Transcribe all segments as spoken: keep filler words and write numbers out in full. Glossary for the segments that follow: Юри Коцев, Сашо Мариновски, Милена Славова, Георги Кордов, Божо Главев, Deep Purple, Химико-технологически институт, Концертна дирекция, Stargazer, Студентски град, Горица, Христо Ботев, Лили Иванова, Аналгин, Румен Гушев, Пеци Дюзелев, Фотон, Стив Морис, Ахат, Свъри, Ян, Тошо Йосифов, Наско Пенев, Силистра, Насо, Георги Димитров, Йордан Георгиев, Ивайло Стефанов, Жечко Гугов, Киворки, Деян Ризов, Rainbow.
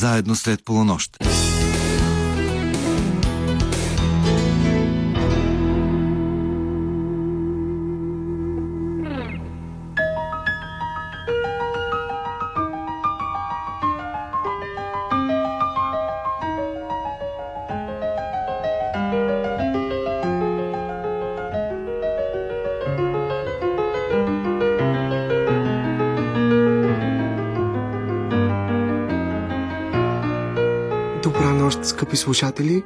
заедно след полунощ. Скъпи слушатели,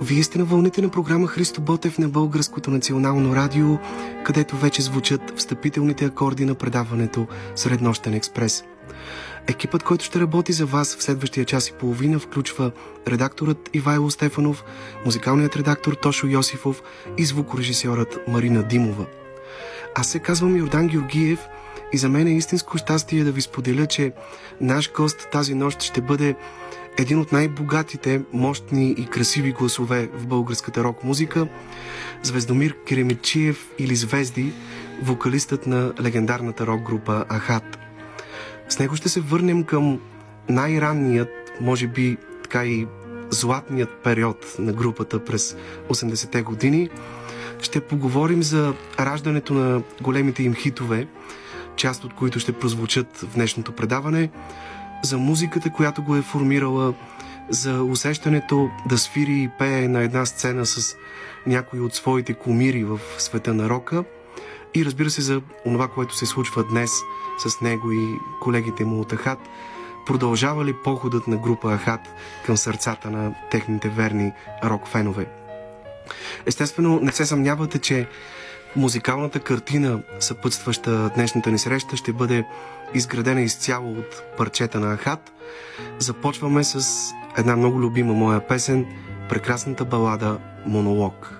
вие сте на вълните на програма Христо Ботев на Българското национално радио, където вече звучат встъпителните акорди на предаването Среднощен експрес. Екипът, който ще работи за вас в следващия час и половина, включва редакторът Ивайло Стефанов, музикалният редактор Тошо Йосифов и звукорежисьорът Марина Димова. Аз се казвам Йордан Георгиев и за мен е истинско щастие да ви споделя, че наш гост тази нощ ще бъде един от най-богатите, мощни и красиви гласове в българската рок-музика, Звездомир Керемидчиев или Звезди, вокалистът на легендарната рок-група Ахат. С него ще се върнем към най-ранният, може би така и златният период на групата през осемдесетте години. Ще поговорим за раждането на големите им хитове, част от които ще прозвучат в днешното предаване, за музиката, която го е формирала, за усещането да свири и пее на една сцена с някои от своите кумири в света на рока и, разбира се, за това, което се случва днес с него и колегите му от Ахат. Продължава ли походът на група Ахат към сърцата на техните верни рок-фенове? Естествено, не се съмнявате, че музикалната картина, съпътстваща днешната ни среща, ще бъде изградена изцяло от парчета на Ахат. Започваме с една много любима моя песен, прекрасната балада «Монолог».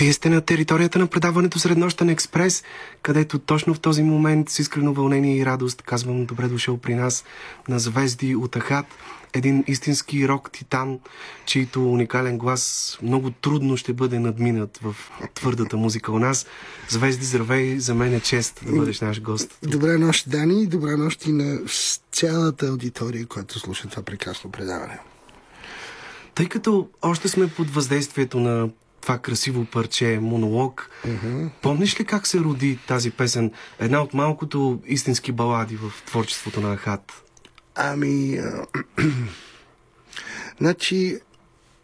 Вие сте на територията на предаването Среднощен експрес, където точно в този момент с искрено вълнение и радост казвам добре дошъл при нас на звезди от Ахат, един истински рок-титан, чийто уникален глас много трудно ще бъде надминат в твърдата музика у нас. Звезди, здравей, за мен е чест да бъдеш наш гост. Добра нощ, Дани, и добра нощ и на цялата аудитория, която слуша това прекрасно предаване. Тъй като още сме под въздействието на това красиво парче, монолог. Uh-huh. Помниш ли как се роди тази песен? Една от малкото истински балади в творчеството на Ахат. Ами... А... значи,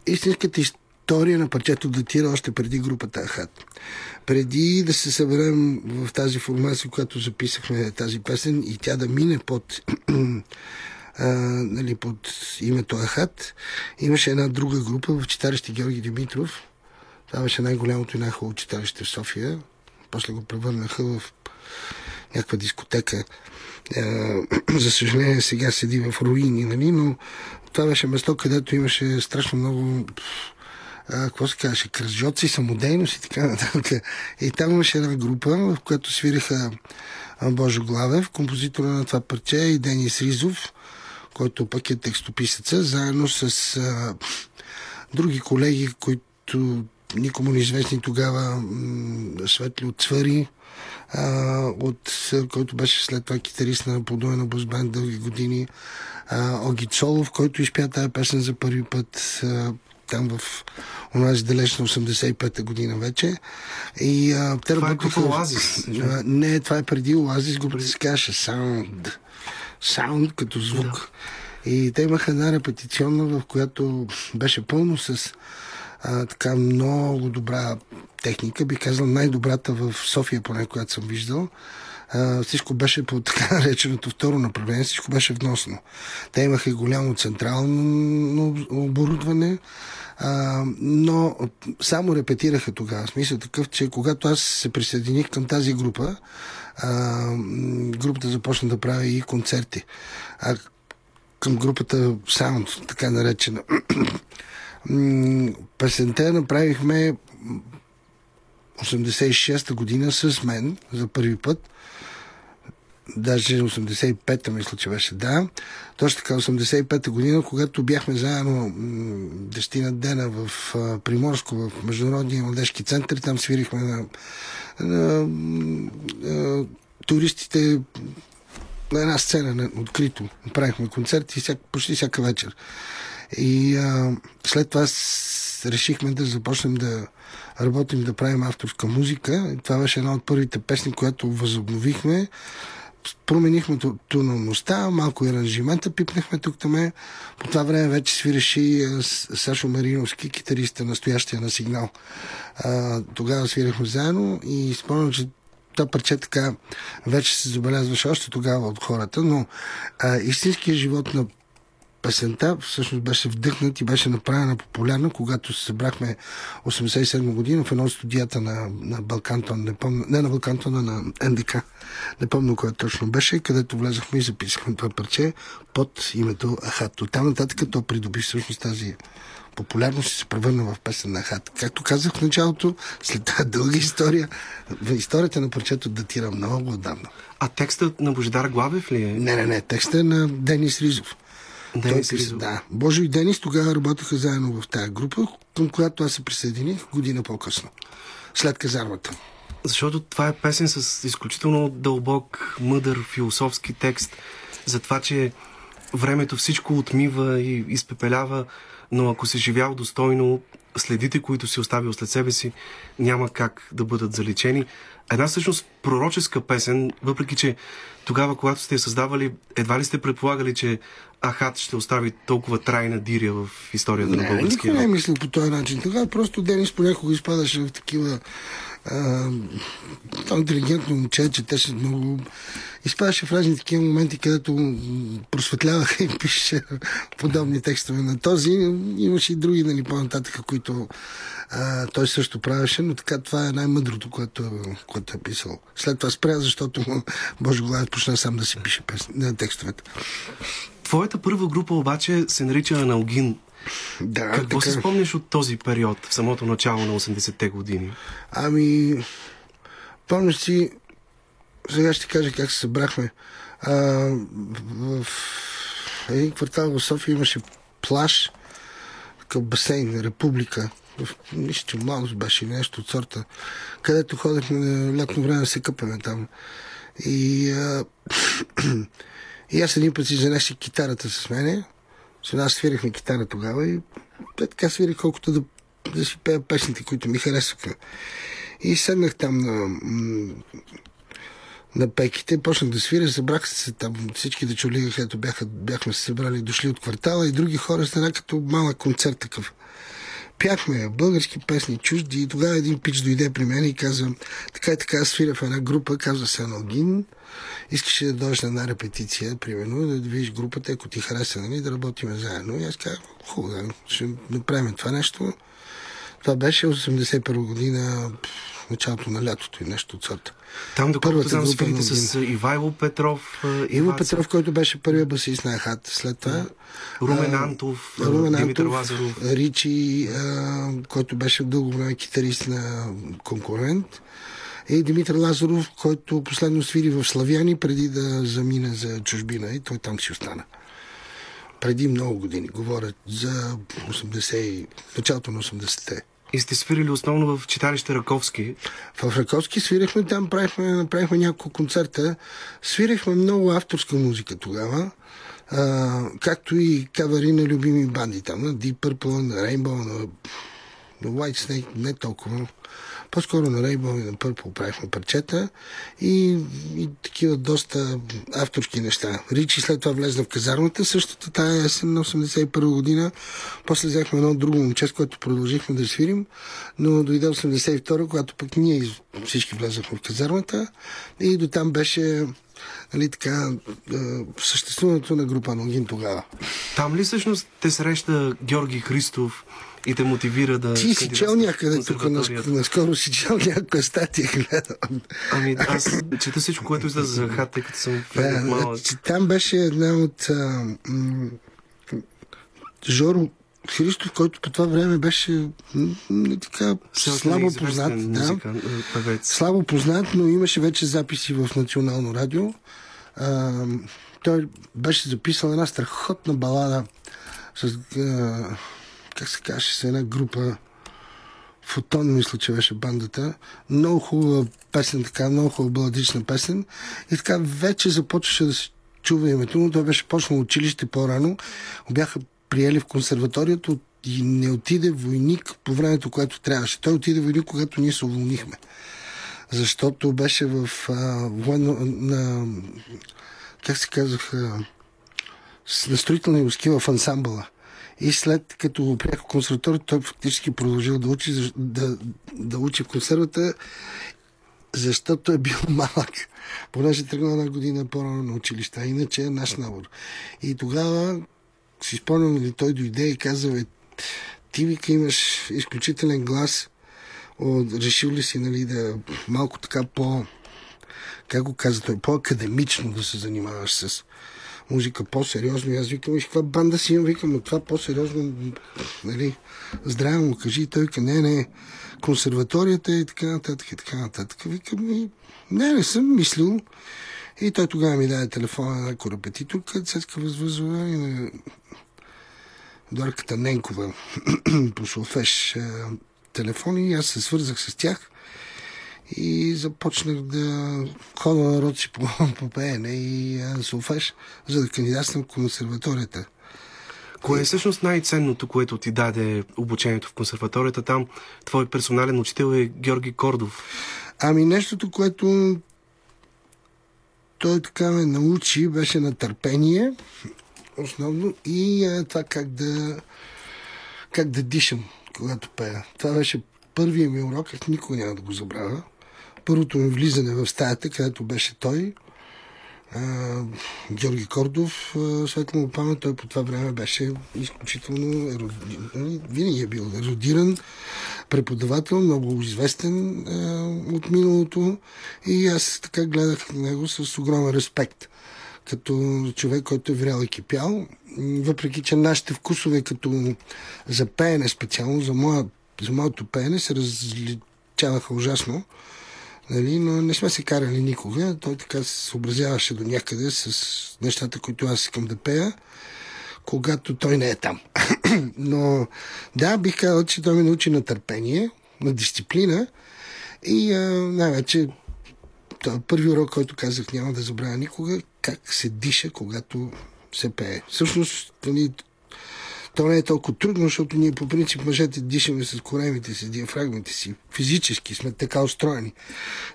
истинската история на парчето датира още преди групата Ахат. Преди да се съберем в тази формация, която записахме тази песен и тя да мине под... А, нали, под името Ахат, имаше една друга група в читалище Георги Димитров. Това беше най-голямото и най-хубаво читалище в София. После го превърнаха в някаква дискотека. А, за съжаление сега седи в руини, нали? Но това беше место, където имаше страшно много... А, какво се казваше? Кръжоци, самодейност и така нататък. И там имаше една група, в която свириха Божо Главев, композитора на това парче, и Денис Ризов, който пък е текстописеца, заедно с а, други колеги, които никому не известни тогава, м- Светли от Свъри, а, от, който беше след това китарист на подуена бузбен дълги години, а, Оги Цолов, който изпя тая песен за първи път а, там в онази далечна осемдесет и пета година вече. И, а, това работиха... е като Оазис. А, не, това е преди Оазис, го предискаше Sound. Саунд като звук. Да. И те имаха една репетиционна, в която беше пълно с а, така много добра техника. Би казал най-добрата в София, поне която съм виждал. А, всичко беше по така нареченото второ направление. Всичко беше вносно. Те имаха и голямо централно оборудване, а, но само репетираха тогава. Смисъл такъв, че когато аз се присъединих към тази група, А, групата започна да прави и концерти. А към групата Sound, така наречена, песента направихме осемдесет и шеста година с мен за първи път. Даже осемдесет и пета, мисля, че беше, да. Точно така, осемдесет и пета година, когато бяхме заедно десетина дена в Приморско, в Международния младежки център, там свирихме на, на, на, на туристите на една сцена, на, открито. Правихме концерти всяк, почти всяка вечер. И а, след това решихме да започнем да работим, да правим авторска музика. И това беше една от първите песни, която възобновихме. Променихме тоналността, малко и аранжимента, пипнахме тук-таме. По това време вече свиреше Сашо Мариновски, китариста, настоящия на Сигнал. А, тогава свирахме заедно и спомням, че това парче така вече се забелязваше още тогава от хората, но а, истинският живот на песента всъщност беше вдъхнат и беше направена популярна, когато се събрахме осемдесет и седма година в едно от студията на, на Балкантона, не помня, не на Балкантона, на Н Д К. Не помня кое точно беше, където влезахме и записахме това парче под името Ахат. От там нататък то придоби всъщност тази популярност и се превърна в песен на Ахат. Както казах в началото, след тази дълга история, историята на парчето датира много отдавна. А текстът на Божидар Главев ли е? Не, не, не. Текстът е на Денис Ризов. Денис Той, Ризов. Да. Божо и Денис тогава работеха заедно в тази група, към която аз се присъединих година по-късно, след казармата. Защото това е песен с изключително дълбок, мъдър, философски текст за това, че времето всичко отмива и изпепелява, но ако си живял достойно, следите, които си оставил след себе си, няма как да бъдат заличени. Една всъщност пророческа песен, въпреки че тогава, когато сте я създавали, едва ли сте предполагали, че Ахат ще остави толкова трайна диря в историята не, на българския рок? Не, не мисля по този начин. Тогава просто Денис понякога изпадаше в такива а, интелигентно момче, четеше много... Изпадаше в разни такива моменти, където просветляваха и пише подобни текстове на този. Имаше и други, нали, по-нататъка, които а, той също правеше, но така това е най-мъдрото, което, което е писал. След това спря, защото Божо Главев почна сам да си пише песни, текстовете. Твоята първа група обаче се нарича Аналгин. Да, какво така... се спомняш от този период, в самото начало на осемдесетте години? Ами, помниш си, сега ще кажа как се събрахме. А, в, в един квартал в София имаше плаж, такъв басейн, Република. Нищо малко беше нещо от сорта, където ходихме лятно време да се къпеме там. И, а, и аз един път си занеси китарата с мене. Аз свирихме китара тогава и така свирих колкото да, да си пея песните, които ми харесваха. И седнах там на, на пеките, почнах да свиря, събрах се там всички да чули, където бяха, бяхме се събрали, дошли от квартала и други хора стана като малък концерт такъв. Пяхме български песни, чужди и тогава един пич дойде при мен и каза, така и така свиря в една група, казва се Аногин, искаш да дойдеш на една репетиция, примерно, да видиш групата, ако ти хареса, нали, да работим заедно. И аз казах, хубаво, ще направим това нещо. Това беше осемдесет и първа година, началото на лятото и нещо от сорта. Там, докато знам, свирите с Ивайло Петров. Иво Петров, който беше първия басист на Ахат. След това Румен Антов, Румен Димитър Лазаров. Ричи, а, който беше дълго време китарист на конкурент. И Димитър Лазаров, който последно свири в Славяни, преди да замине за чужбина. И той там си остана. Преди много години. Говорят за осемдесет, началото на осемдесетте. И сте свирили основно в читалище Раковски? В Раковски свирихме, там правихме, направихме няколко концерта. Свирихме много авторска музика тогава, а, както и кавери на любими банди там, на Deep Purple, на Rainbow, на, на Whitesnake, не толкова. По-скоро на Rainbow и на Purple правихме парчета и, и такива доста авторски неща. Ричи след това влезна в казармата, същата тая есен на осемдесет и първа година. После взехме едно друго момче, с което продължихме да свирим, но дойде осемдесет и втора, когато пък ние всички влезахме в казармата и до там беше... Нали, така, съществуването на група Ногин тогава. Там ли всъщност те среща Георги Христов и те мотивира да... Ти си чел някъде тук, наскоро си чел някоя статия, гледам. Ами аз чета всичко, което излезе за Ахат, тъй като съм да, малък. Там беше една от... А, м- Жоро Христов, който по това време беше не така слабо познат, да, слабо познат, но имаше вече записи в Национално радио. А, той беше записал една страхотна балада с, а, как се каже, с една група Фотон, мисля, че беше бандата. Много хубава песен, така, много хубава баладична песен. И така вече започваше да се чува името, но той беше почнал училище по-рано. Бяха приели в консерваторията и не отиде войник по времето, което трябваше. Той отиде войник, когато ние се уволнихме. Защото беше в а, военно... На, как се казах... А, на строителни войски в ансамбъла. И след като приеха в консерваторията, той фактически продължил да учи, да, да учи в консервата, защото е бил малък. Понеже тръгнал една година по-рано на училище. Иначе е наш набор. И тогава си спомням ли, той дойде и каза, бе, ти вика имаш изключителен глас, от, решил ли си, нали, да малко така по, как го каза той, по-академично да се занимаваш с музика, по-сериозно. И аз викам, виж, каква банда си имам, викам, но това по-сериозно, нали, здраво му кажи. И той вика, не, не, консерваторията и така нататък, и така нататък. Викам, не, не съм мислил. И той тогава ми даде телефона на една корепетиторка, Цецка Възвъзова и на Дарката Ненкова по солфеж телефони. И аз се свързах с тях и започнах да ходя на уроци по, по пеене и солфеж, за да кандидатствам в консерваторията. Кое е всъщност най-ценното, което ти даде обучението в консерваторията? Там твой персонален учител е Георги Кордов. Ами нещото, което той така ме научи, беше на търпение, основно, и а, това как да, как да дишам, когато пея. Това беше първият ми урок, аз никога няма да го забравя. Първото ми влизане в стаята, където беше той, а, Георги Кордов, а, светла му памет, той по това време беше изключително еродиран, винаги е бил еродиран преподавател, много известен е, от миналото, и аз така гледах на него с огромен респект. като човек, който е врял и кипял. Въпреки че нашите вкусове като за пеене специално, за, моя, за моето пеене се различаваха ужасно. Нали, но не сме се карали никога. Той така се съобразяваше до някъде с нещата, които аз искам да пея, когато той не е там. Но да, бих казал, че той ме научи на търпение, на дисциплина и най-вече този първи урок, който казах, няма да забравя никога, как се диша, когато се пее. Всъщност, нали, то не е толкова трудно, защото ние по принцип мъжете дишаме с коремите си, диафрагмите си. Физически сме така устроени.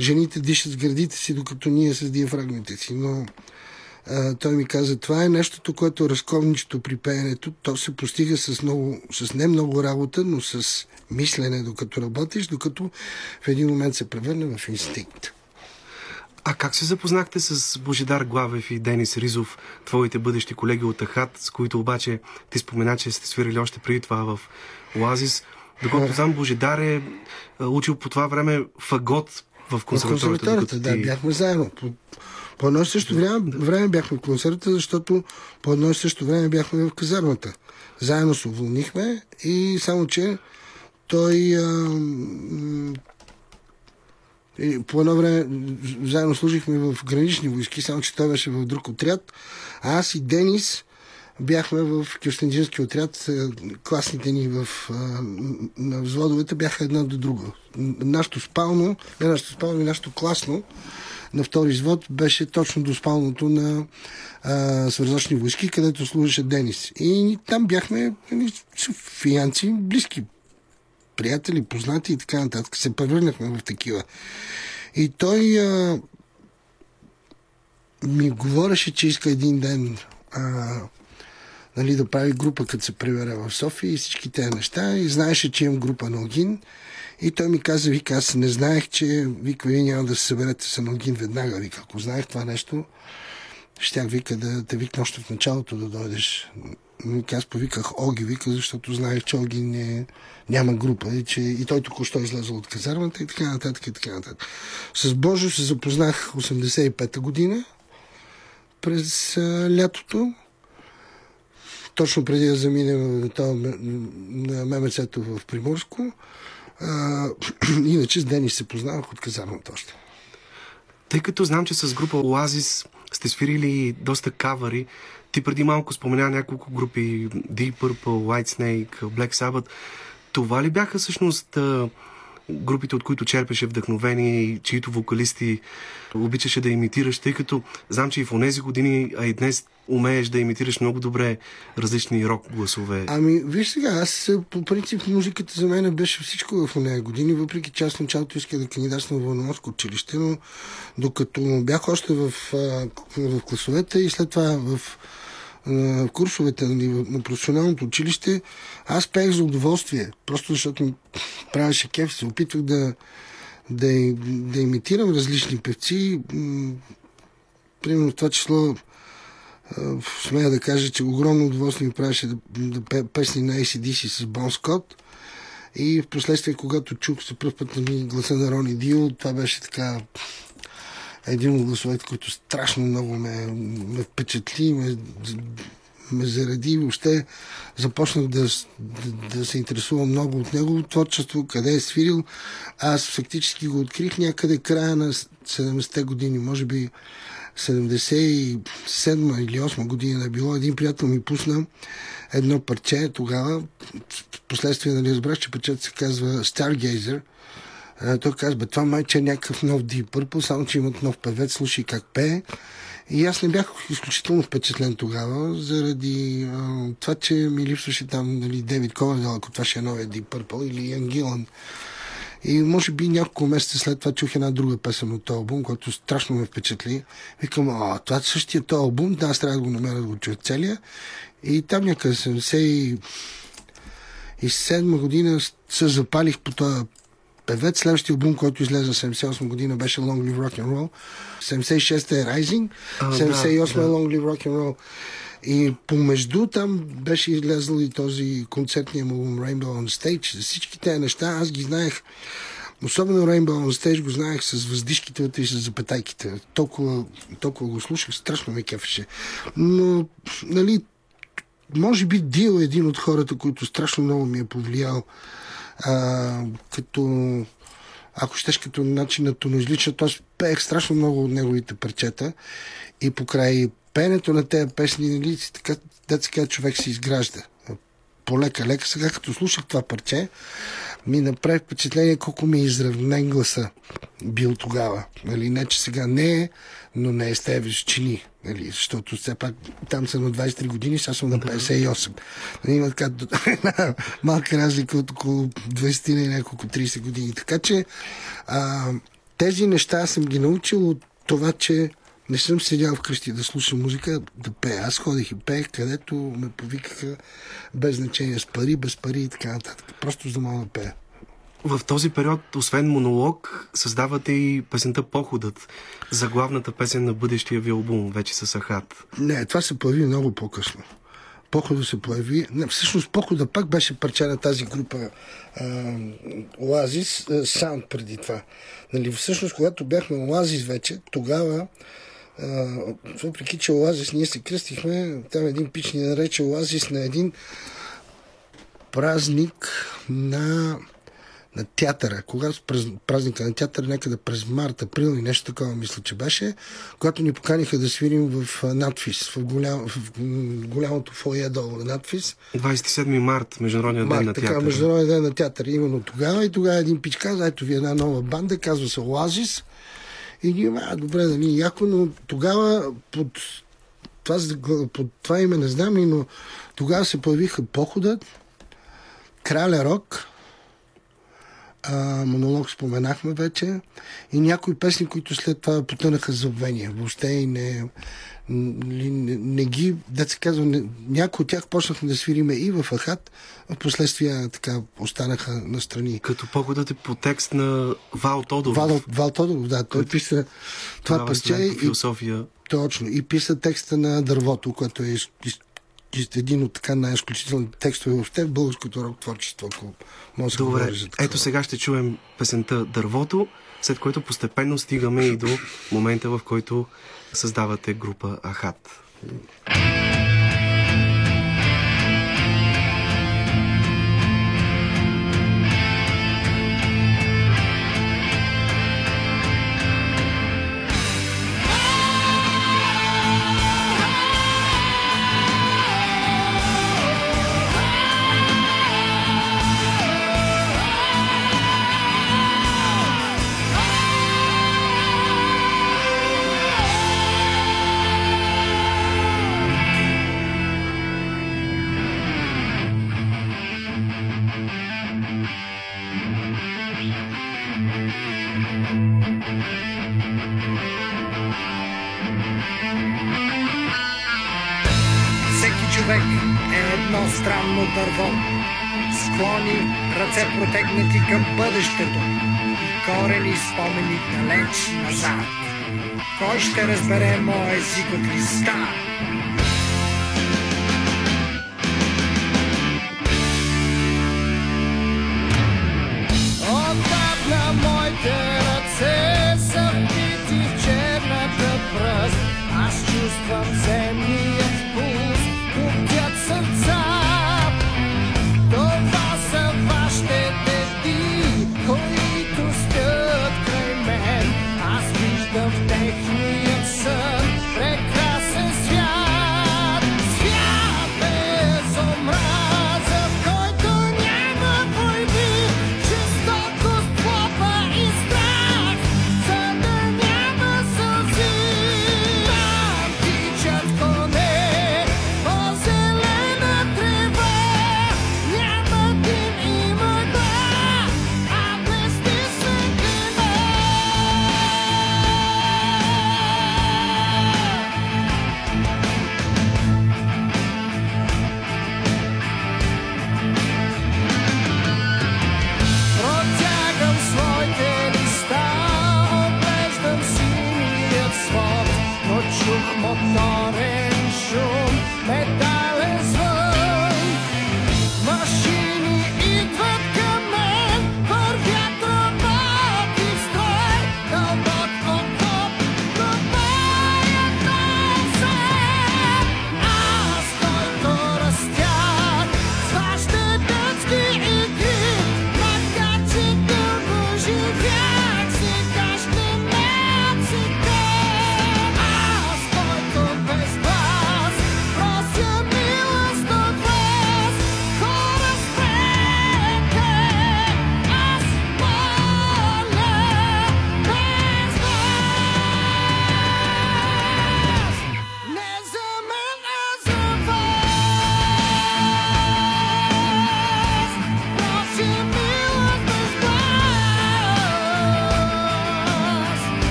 Жените дишат с гърдите си, докато ние с диафрагмите си. Но а, той ми каза, това е нещото, което е разковничето при пеенето. То се постига с, много, с не много работа, но с мислене, докато работиш, докато в един момент се превърне в инстинкт. А как се запознахте с Божидар Главев и Денис Ризов, твоите бъдещи колеги от Ахат, с които обаче ти спомена, че сте свирили още преди това в Оазис? Докато знам, Божидар е учил по това време фагот в консерваторията. В консерваторията, да, ти... бяхме заедно. По, по едно и също време, време бяхме в консерваторията, защото по едно и също време бяхме в казармата. Заедно се уволнихме и само, че той... А, по едно време заедно служихме в гранични войски, само че той беше в друг отряд. А аз и Денис бяхме в Кюстендински отряд. Класните ни в, на взводовете бяха една до друга. Нашето спално, не нашето спално, нашето класно на втори взвод беше точно до спалното на свързочни войски, където служеше Денис. И там бяхме софиянци, близки приятели, познати и така нататък. Се превърнахме в такива. И той а, ми говореше, че иска един ден а, нали, да прави група, като се прибере в София и всички тези неща. И знаеше, че имам група на Огин. И той ми каза, вика, аз не знаех, че вика, вие няма да се съберете с Огин веднага. Вика, ако знаех това нещо, щях вика да те викна още в началото да дойдеш. Аз повиках Оги, вика, защото знаех, че Оги не, няма група и, че, и той току-що излязъл от казармата и така нататък и така нататък. С Божо се запознах осемдесет и пета година през а, лятото. Точно преди да заминем на ММЦ-то в Приморско. А, иначе с Денис се познавах от казармата още. Тъй като знам, че с група Оазис сте свирили доста кавари. Ти преди малко спомена няколко групи Deep Purple, Whitesnake, Black Sabbath. Това ли бяха всъщност групите, от които черпеше вдъхновение и чието вокалисти обичаше да имитираш? Тъй като знам, че и в онези години, а и днес умееш да имитираш много добре различни рок гласове. Ами, виж сега, аз по принцип музиката за мен беше всичко в онези години, въпреки че аз в началото исках да кандидатствам в Вълноморско училище, но докато бях още в, в класовете и след това в в курсовете на професионалното училище, аз пеех за удоволствие. Просто защото ми правеше кеф. Се опитвах да, да, да имитирам различни певци. Примерно в това число смея да кажа, че огромно удоволствие ми правеше да, да пе песни на Ей Си Ди Си с Бон Скот. И в последствие, когато чух за пръв път на ми гласа на Рони Дио, това беше така... един от гласовете, който страшно много ме, ме впечатли, ме, ме заради и въобще започнах да, да, да се интересувам много от неговото творчество, къде е свирил. Аз фактически го открих някъде края на седемдесетте години, може би седемдесет и седма или осма година е било. Един приятел ми пусна едно парче тогава. Впоследствие нали, разбрах, че парчето се казва Stargazer. Той каза, бе, това майче е някакъв нов Deep Purple, само че имат нов певец, слушай как пее. И аз не бях изключително впечатлен тогава, заради а, това, че ми липсваше там нали, Дейвид Ковардел, ако това ще е новия Deep Purple, или Ян Гилан. И може би няколко месеца след това чух една друга песен от този албум, който страшно ме впечатли. Викам, а, това същия този албум, да, аз трябва да го намеря да го чуя целия. И там някъде седемдесет и седма година се запалих по този певец. Следващия албум, който излезе в седемдесет и осма година, беше Long Live Rock and Roll. седемдесет и шеста е Rising, а, седемдесет и осма да, е Long Live Rock and Roll. И помежду там беше излязъл и този концертния му Rainbow on Stage. За всички тези неща аз ги знаех Особено Rainbow on Stage го знаех с въздишките и с запетайките. Толкова, толкова го слушах, страшно ме кефеше. Но, нали, може би Дио е един от хората, който страшно много ми е повлиял. А, като, ако щеш, като начинато на излича, т.е. пеех страшно много от неговите парчета и покрай пеенето на тези песни, нали, така, да се казва, човек се изгражда. Полека-лека. Сега, като слушах това парче, ми направи впечатление колко ми е изравнен гласа бил тогава. Нали, не, че сега не е, но не е с тези височини. Нали, защото все пак там съм на двайсет и три години, сега съм на петдесет и осем. Нали, има така една малка разлика от около двайсет или няколко трийсет години. Така че а, тези неща съм ги научил от това, че не съм седял вкъщи да слушам музика, да пея. Аз ходих и пеех, където ме повикаха, без значение с пари, без пари и така нататък. Просто за да мога да пея. В този период, освен монолог, създавате и песента "Походът" за главната песен на бъдещия ви албум, вече с Ахат. Не, това се появи много по-късно. Походът се появи... Не, всъщност Походът пак беше парче на тази група Оазис, Саунд преди това. Нали, всъщност, когато бяхме Оазис вече, тогава Uh, въпреки че Оазис ние се кръстихме, там един пич ни нарече Оазис на един празник на, на театъра. Когато праз, празника на театъра, някъде през март, април и нещо такова, мисля, че беше, когато ни поканиха да свирим в надфис, в, голям, в голямото фойе долу на надфис. двайсет и седми март, Международния ден март, на театъра. Така, Международния ден на театъра, именно тогава. И тогава един пич каза, ето ви една нова банда, казва се Оазис. И ние, а, добре, нали, яко, но тогава под това, под това име не знам, но тогава се появиха Походът, Краля Рок, а, монолог споменахме вече, и някои песни, които след това потънаха забвения. Въобще и не, не, не, не ги, да се казва, не, някои от тях почнахме да свириме и в Ахат, а последствия така останаха настрани. Като Походът е по текст на Вал Тодоров. Вал, Вал Тодоров, да. Той като... писа това парче и философия. Точно. И писа текста на Дървото, което е из, из, един от така най-изключителните текстове въобще в българското рок творчество. Може да говори за такова. Ето сега ще чуем песента "Дървото", след което постепенно стигаме и до момента, в който създавате група Ахат. Протегнати към бъдещето и корени спомени далеч назад. Кой ще разбере моя език от листа? Отдавна моите ръце са впити в черната пръст. Аз чувствам земния вкус, куптят сърца.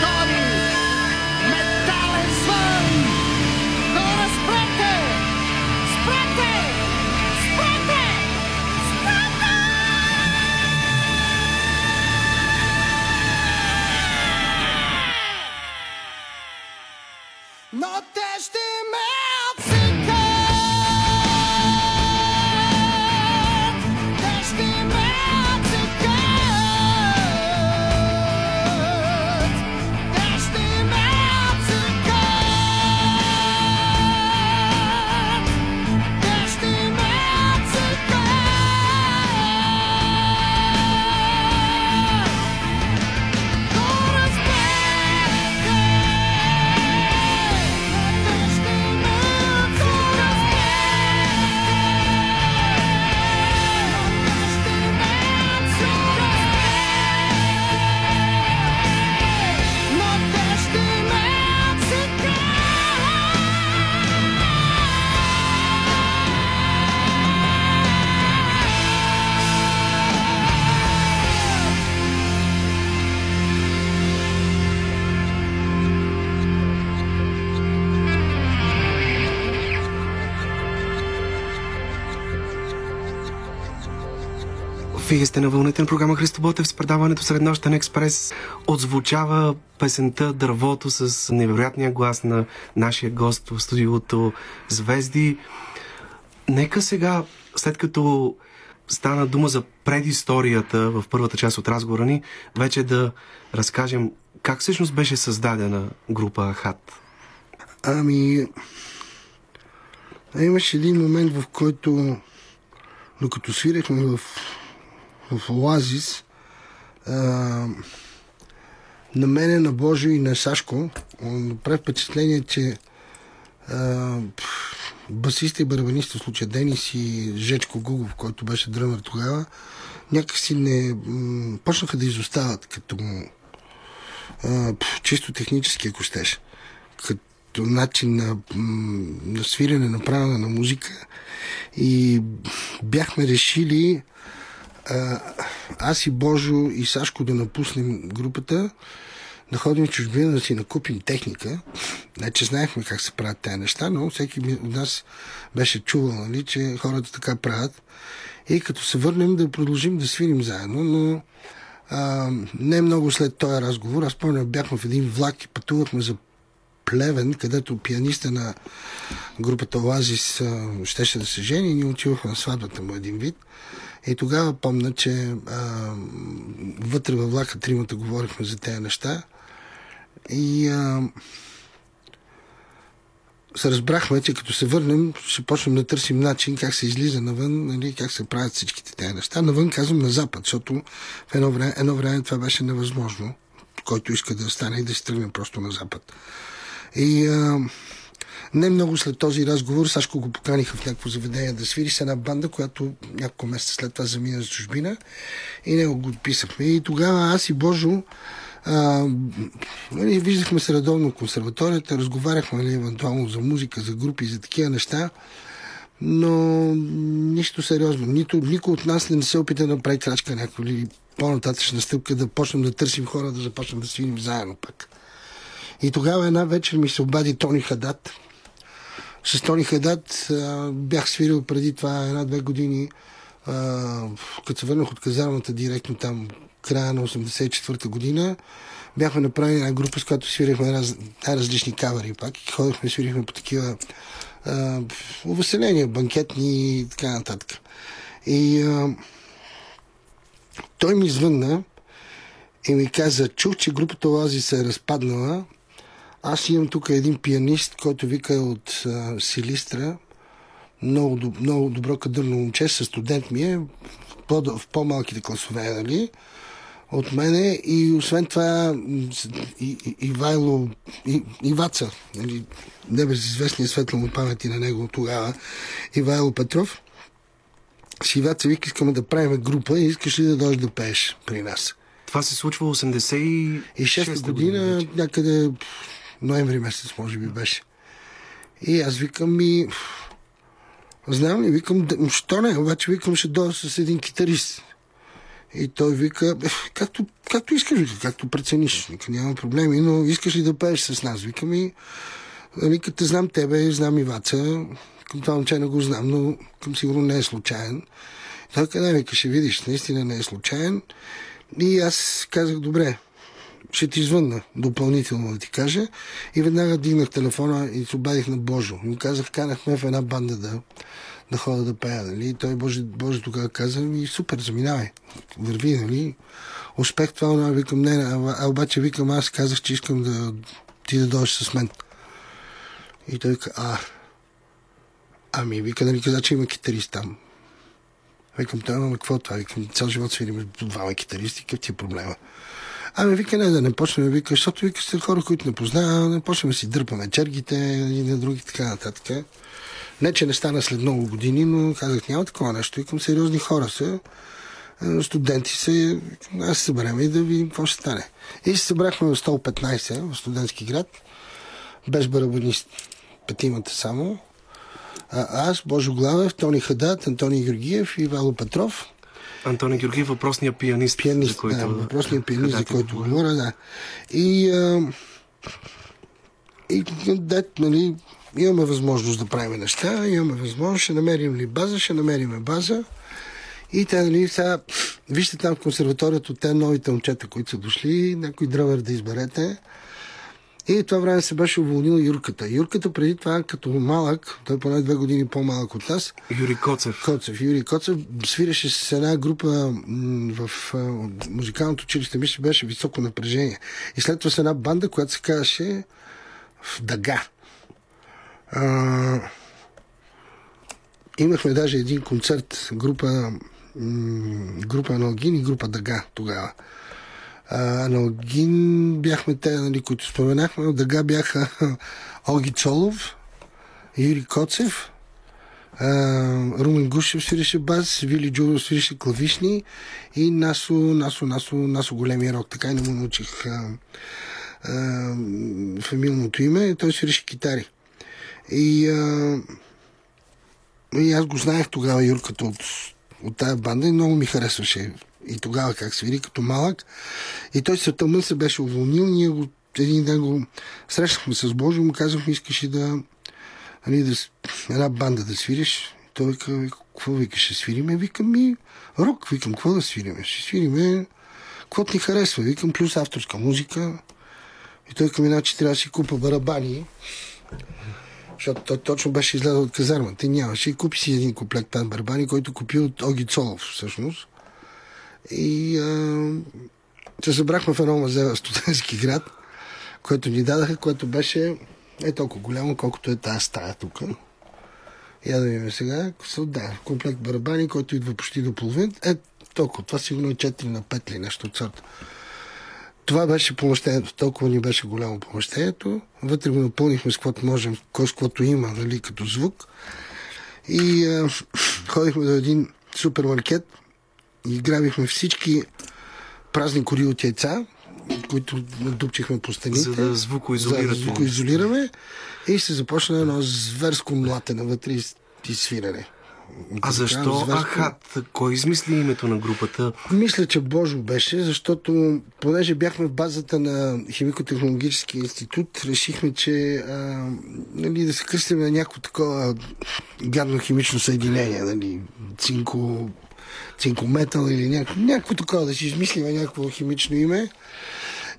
Фотон! Метален звън! Хора, спрете! Спрете! Спрете! Спрете! Но те ще ме Вие сте на вълните на програма Христо Ботев с предаването Среднощен експрес. Отзвучава песента Дървото с невероятния глас на нашия гост в студиото Звезди. Нека сега, след като стана дума за предисторията в първата част от разговора ни, вече да разкажем как всъщност беше създадена група Ахат. Ами, имаше един момент, в който докато свирехме в в Оазис, а, на мене, на Божо и на Сашко направи впечатление, че а, басиста и барабаниста, в случая Денис и Жечко Гугов, който беше дръмър тогава, някакси не м, почнаха да изостават като а, чисто технически, ако щеш, като начин на, на свирене, на правене на музика, и бяхме решили аз и Божо и Сашко да напуснем групата, да ходим в чужбина, да си накупим техника. Не, че знаехме как се правят тези неща, но всеки от нас беше чувал, нали, че хората така правят. И като се върнем, да продължим да свирим заедно, но а, не много след този разговор. Аз помня, бяхме в един влак и пътувахме за Плевен, където пианиста на групата Оазис щеше да се жени и ние отивахме на сватбата му един вид. И тогава помня, че а, вътре във влака тримата говорихме за тези неща и а, се разбрахме, че като се върнем, ще почнем да търсим начин как се излиза навън, нали, как се правят всичките тези неща. Навън казвам на запад, защото в едно време, едно време това беше невъзможно, който иска да стане и да се тръгне просто на запад. И а, не много след този разговор Сашко го поканиха в някакво заведение да свири с една банда, която няколко месеца след това замина за чужбина, и него го отписахме. И тогава аз и Божо а, виждахме се редовно в консерваторията, разговаряхме ли, евентуално за музика, за групи, за такива неща, но нищо сериозно. Нито, никой от нас не се опита да направи крачка някаква или по-нататъчна стъпка, да почнем да търсим хора, да започнем да свирим заедно пак. И тогава една вечер ми се обади Тони Хадат. С Тони Хадат а, бях свирил преди това една-две години, а, като се върнах от казармата директно там, края на осемдесет и четвърта година. Бяхме направили една група, с която свирихме раз, различни кавери пак. Ходихме и свирихме по такива а, увеселения, банкетни и така нататък. И а, той ми звънна и ми каза: чух, че групата Оазис се е разпаднала. Аз имам тук един пианист, който вика от а, Силистра, много, много добро кадърно момче, със студент ми е, в, по- в по-малките класове, нали, от мене, и освен това и, и, Ивайло, и, Иваца, нали, небезизвестния, светла му памет на него тогава, Ивайло Петров. С Иваца вика: искаме да правим група и искаш ли да дойдеш да пееш при нас? Това се случва осемдесет и шеста година, някъде ноември месец, може би беше. И аз викам и... Знам ли, викам, що не, обаче викам, ще дойда с един китарист. И той вика, както, както искаш, вика, както прецениш, вика, няма проблеми, но искаш ли да пееш с нас? Викам и, вика, те знам тебе, знам и Ваца, към това момче не го знам, но към сигурно не е случайен. Той каза, вика, ще видиш, наистина не е случайен. И аз казах, добре, ще ти звънна допълнително да ти кажа. И веднага дигнах телефона и се обадих на Божо. И казах, канахме в една банда да, да ходя да пея. Нали? И той Божо, Божо тогава каза, ми супер, заминавай, върви, нали? Успех това, но викам, не, а, а обаче викам, аз казах, че искам да ти да дойдеш с мен. И той каза, а, ами, вика, нали каза, че има китарист там. Викам, той има какво това? Викам, цял живот свирим двама китаристи, какъв ти е проблема? Ами, вика, не, да не почнем, вика, защото вика сте хора, които не познавам, не почнем да си дърпаме чергите и на други, така нататък. Не, че не стана след много години, но казах, няма такова нещо, викам, сериозни хора са, студенти са, аз се съберем и да видим какво ще стане. И се събрахме в сто и петнайсет в Студентски град, без барабанист, петимата само. А, аз, Божо Главев, Тони Хадат, Антони Георгиев и Ивайло Петров. Антони Георгиев, въпросният пианист. Пианист, който, да, въпросният пианист, за който говоря, да. И, а, и да, нали, имаме възможност да правим неща, имаме възможност, ще намерим ли база, ще намерим база. И те, нали, сега, вижте там в консерваторията от те новите момчета, които са дошли, някой дръвър да изберете. И това време се беше уволнил Юрката. Юрката преди това, като малък, той поне две години по-малък от нас. Юри Коцев. Коцев. Юри Коцев свиреше с една група в музикалното училище. Мисля, беше Високо напрежение. И след това с една банда, която се казваше в Дага. А... Имахме даже един концерт, група, група Аналогин и група Дага тогава. Аналогин бяхме те, нали, които споменахме. От Дага бяха Оги Цолов, Юри Коцев, а, Румен Гушев свиреше бас, Вили Джуров свиреше клавишни и Насо, Насо, Насо, Насо големия рок. Така и не му научих а, а, фамилното име. Той свиреше китари. И, а, и аз го знаех тогава Юрката от, от тая банда и много ми харесваше. И тогава как свири, като малък. И той се тъмън се беше уволнил. Ние го, един ден го срещнахме с Божо, му казахме, искаш и да, нали, да една банда да свириш. Той казва, какво вика, ще свириме? Викам ми рок, викам, какво да свириме? Ще свириме, каквото ни харесва. Викам, плюс авторска музика. И той към иначе трябва да си купа барабани, защото той точно беше излязъл от казармата и нямаше. И купи си един комплект пан барабани, който купи от Оги Цолов всъщност. И а, се събрахме в едно мазе в Студентски град, което ни дадаха, което беше е толкова голямо, колкото е тази стая тук. Я да видим сега. Да, комплект барабани, който идва почти до половин. Е, толкова. Това сигурно е четири на пет ли нещо от сорта. Това беше помещението. Толкова ни беше голямо помещението. Вътре го напълнихме с каквото можем, с каквото има, нали, като звук. И а, ходихме до един супермаркет, игравихме всички празни кори от яйца, които дупчихме по стените. За да звукоизолираме. Да звукоизолираме. И се започна едно зверско млатене вътре и свирене. А защо зверско... Ахат? Кой измисли името на групата? Мисля, че Божо беше, защото понеже бяхме в базата на Химико-технологически институт, решихме, че а, нали, да се кръстим на някакво такова гадно химично съединение. Нали, цинко... цинкометал или някакво, някакво такова, да си измислиме някакво химично име.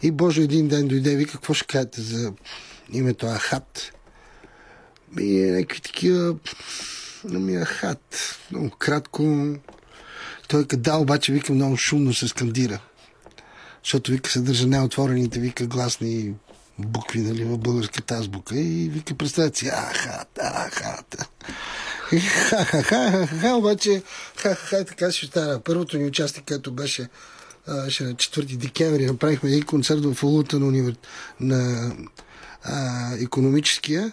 И Божо един ден дойде и вика, какво ще кажете за името Ахат? И някакви такива, ами Ахат, много кратко. Той да, обаче вика, много шумно се скандира. Защото вика, съдържа неотворените, вика, гласни букви, нали, в българската азбука. И вика, представете си, Ахат, Ахат. Ха-ха-ха-ха-ха, обаче ха-ха-ха, така ще стара. Първото ни участие, което беше на четвърти декември, направихме един концерт в Улута на, универ... на а, економическия.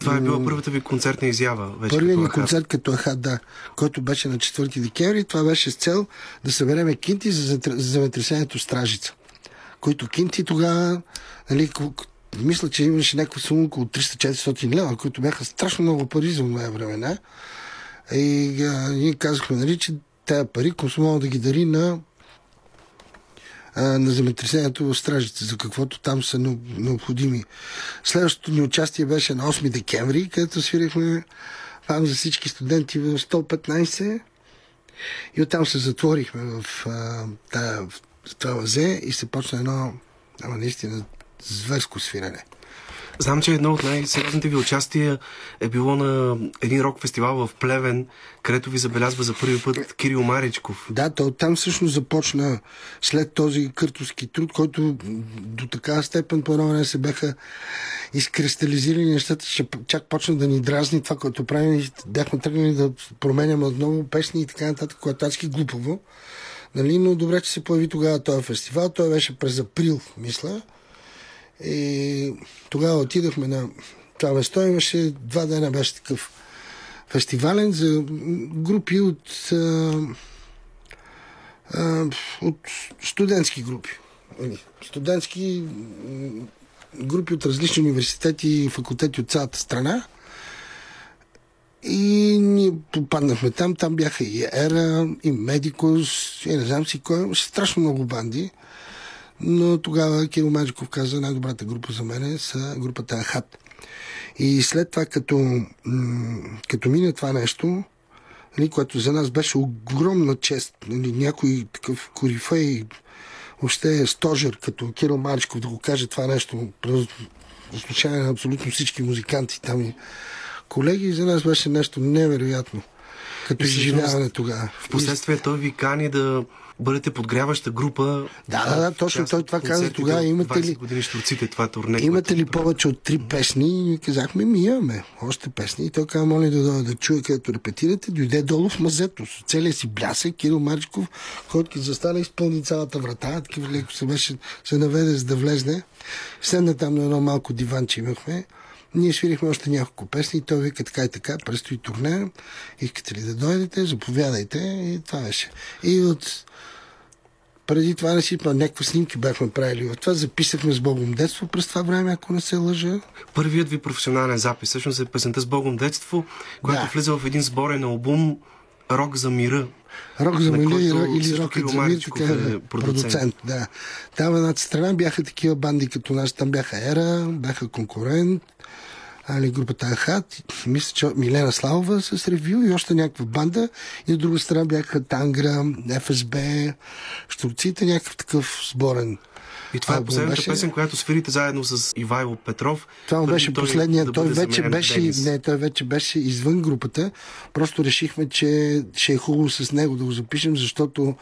Това е била първата ви концертна изява вече. Първият ни концерт като Ахат, да, който беше на четвърти декември. Това беше с цел да събереме кинти за земетресението Стражица, които кинти тогава, нали, мисля, че имаше някаква сума около триста до четиристотин лева, които бяха страшно много пари за моя времена. И а, ние казахме, нали, че тая пари Консумова да ги дари на а, на земетресението в Стражите, за каквото там са необходими. Следващото ни участие беше на осми декември, където свирихме там за всички студенти в сто и петнайсет и оттам се затворихме в, а, тая, в това лазе и се почна едно, ама наистина, зверско свирене. Знам, че едно от най-сериозните ви участия е било на един рок-фестивал в Плевен, където ви забелязва за първи път Кирил Маричков. Да, то там всъщност започна след този къртовски труд, който до такава степен по едно време се бяха изкристализирали нещата, че чак почна да ни дразни това, което правим. Бяхме тръгнали да променяме отново песни и така нататък, което адски глупаво. Нали? Но добре, че се появи тогава този фестивал. Той беше през април, мисля. И тогава отидахме на това место, имаше два дена беше такъв фестивален за групи от, а, а, от студентски групи. Студентски групи от различни университети и факултети от цялата страна. И ние попаднахме там. Там бяха и Ера, и Медикос, и не знам си кой. Страшно много банди. Но тогава Кирил Маричков каза, най-добрата група за мене са групата Ахат. И след това, като, като мина това нещо, което за нас беше огромна чест, някой такъв корифей, въобще стожер, като Кирил Маричков, да го каже това нещо, по случайно на абсолютно всички музиканти там и колеги, за нас беше нещо невероятно. Като изживяване тогава. Впоследствие той ви кани да бъдете подгряваща група. Да, да, да, точно той това каза тогава. Имате ли турците, това турне, имате ли повече от три песни? И казахме, ми имаме още песни. И той каза, моля да дойде да чуя, където репетирате. Дойде долу в мазето с целия си блясък, Кирил Маричков, който ги застана, изпълни цялата врата. Такива леко се беше, се наведе, за да влезне. Седна там на едно малко диванче имахме. Ние свирихме още няколко песни и той вика така и така, предстои турне, искате ли да дойдете, заповядайте и това беше. И от преди това не си, някакви снимки бяхме правили от това, записахме с Богом детство през това време, ако не се лъжа. Първият ви професионален запис, всъщност е песента с Богом детство, която да. влиза в един сборен албум Рок за мира. Рок за мира или Рок за мира, така е продуцент. Да. Там едната страна бяха такива банди като нас, там бяха Ера, бяха Конкурент, али групата Ахат, мисля, че Милена Славова с ревю и още някаква банда. И от друга страна бяха Тангра, еф ес бе, Штурците, някакъв такъв сборен. И това а, е последната беше... песен, която свирите заедно с Ивайло Петров. Това беше последния. Да той, вече беше, не, той вече беше извън групата. Просто решихме, че ще е хубаво с него да го запишем, защото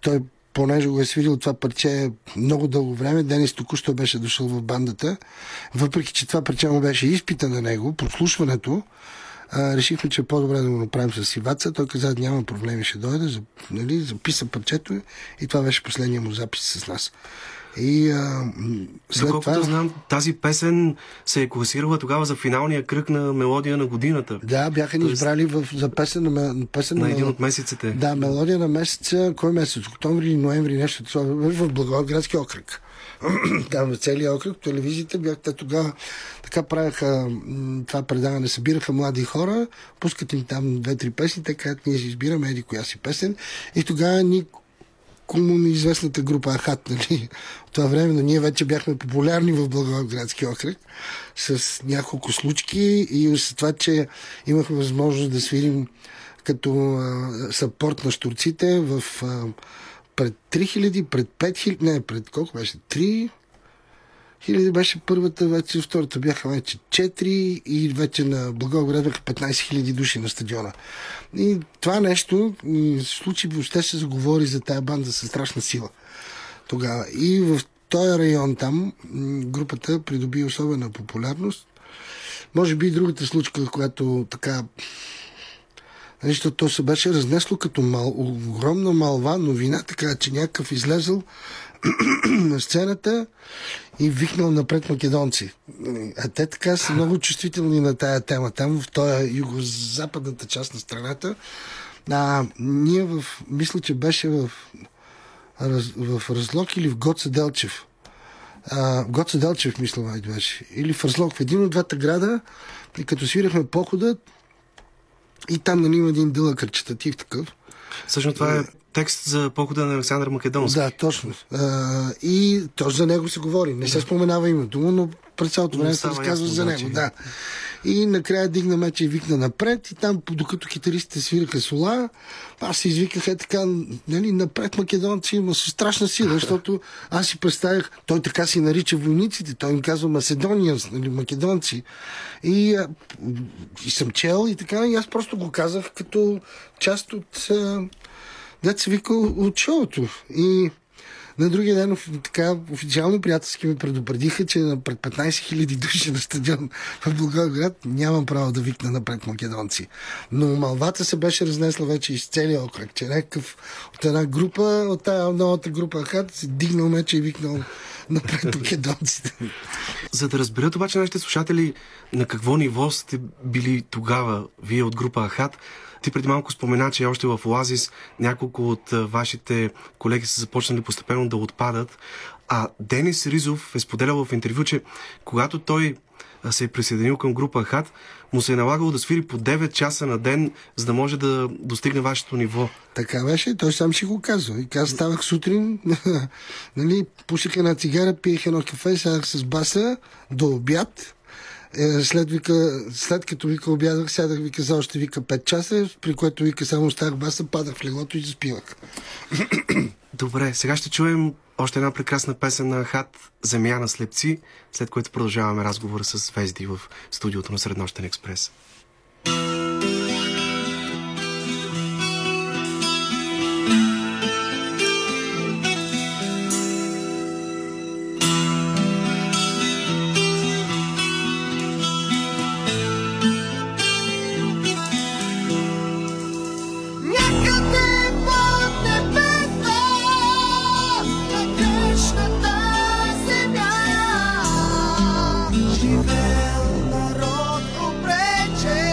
той, понеже го е свирил това парче много дълго време, Денис току-що беше дошъл в бандата. Въпреки, че това парче му беше изпита на него, прослушването, а, решихме, че е по-добре да го направим с Иваца. Той каза, няма проблеми, ще дойде. Нали, записа парчето и това беше последния му запис с нас. И, а, след доколкото това... знам, тази песен се е класирала тогава за финалния кръг на Мелодия на годината. Да, бяха ни Тоест... избрали в... за песен на... Песен на, на един от месеците. Да, Мелодия на месеца, кой месец? Октомври, ноември, нещо такова, в Благоевградски окръг. Там в целия окръг, телевизиите бяха те тогава, така правяха това предаване, събираха млади хора, пускат им там две-три песни, така ние си избираме еди коя си песен и тогава ни кому неизвестната група Ахат, нали? От това време, но ние вече бяхме популярни в Благоевградски окръг с няколко случки и с това, че имахме възможност да свирим като съпорт на Щурците в а, пред три хиляди, пред пет хиляди, не, пред колко беше? три хиляди беше първата, вече втората бяха вече четири и вече на Благоевград бяха петнайсет хиляди души на стадиона. И това нещо се случи, въобще се заговори за тая банда със страшна сила тогава. И в този район там групата придоби особена популярност. Може би и другата случка, която така... Защото то се беше разнесло като мал, огромна малва новина, така че някакъв излезъл на сцената и викнал напред македонци. А те така са много чувствителни на тая тема. Там в тоя югозападната част на страната. А, ние в, мисля, че беше в, раз, в Разлог или в Гоце Делчев. А, Гоце Делчев, мисля, май беше. Или в Разлог. В един от двата града, и като свирахме похода, и там нали има един дълъг речитатив такъв, Всъщност това е текст за похода на Александър Македонски. Да, точно. А, и точно за него се говори. Не се споменава името му, но през цялото време се разказва за него. Значи. Да. И накрая дигна меча и викна напред, и там, докато китаристите свираха сола, аз се извиках е така, нали, напред македонци, има със страшна сила, защото аз си представях, той така си нарича войниците, той им казва Македония, нали, македонци. И, и съм чел и така, и аз просто го казах като част от дет се вика от шоуто. И на другия ден така официално приятелски ме предупредиха, че пред петнайсет хиляди души на стадион в Благоевград нямам право да викна напред македонци. Но малвата се беше разнесла вече из целия окръг, че някакъв от една група, от тая новата група Ахат, се дигнал меча и викнал напред македонците. За да разберат обаче нашите слушатели на какво ниво сте били тогава вие от група Ахат, ти преди малко спомена, че още в Оазис няколко от вашите колеги са започнали постепенно да отпадат. А Денис Ризов е споделял в интервю, че когато той се е присъединил към група Ахат, му се е налагало да свири по девет часа на ден, за да може да достигне вашето ниво. Така беше, той сам ще го казва. И каза, ставах сутрин, нали, пуших една цигара, пиех едно кафе, сядах с баса до обяд. След, вика, след като вика обядах, сядах вика за още вика пет часа, при което вика само старах баса, падах в леглото и заспивах. Добре, сега ще чуем още една прекрасна песен на Ахат, Земя на слепци, след което продължаваме разговора с Звезди в студиото на Среднощен експрес. Живел народ обречен.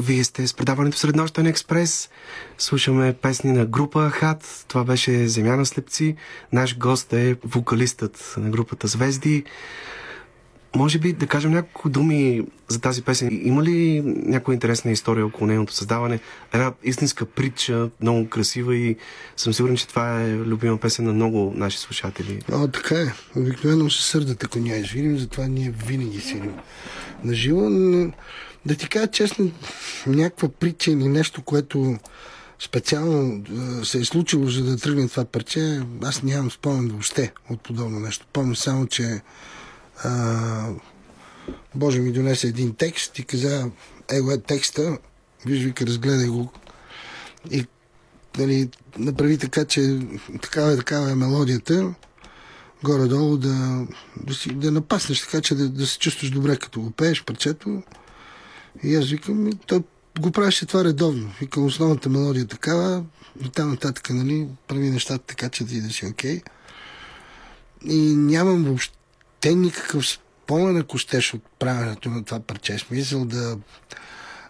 Вие сте с предаването Среднощен експрес. Слушаме песни на група Ахат. Това беше Земя на слепци. Наш гост е вокалистът на групата Звезди. Може би да кажем няколко думи за тази песен. Има ли някоя интересна история около нейното създаване? Една истинска притча, много красива, и съм сигурен, че това е любима песен на много наши слушатели. А, така е. Обикновено се сърдат, ако ние свирим, затова ние винаги свирим на живо. Но да ти кажа честно, някаква притча или нещо, което специално се е случило, за да тръгне това парче, аз нямам спомен въобще от подобно нещо. Помня само, че Uh, Боже ми донесе един текст и каза: его е текста, виж, вика, разгледай го и, нали, направи така, че такава, такава е мелодията, горе-долу да, да, си, да напаснеш, така че да, да се чувстваш добре, като го пееш парчето. И аз викам, той го правеше това редовно, викам, основната мелодия такава и там нататък, нали, прави нещата така, че да идеш окей. И нямам въобще те никакъв спомен, ако щеш, от правенето на това парче. Смисъл да,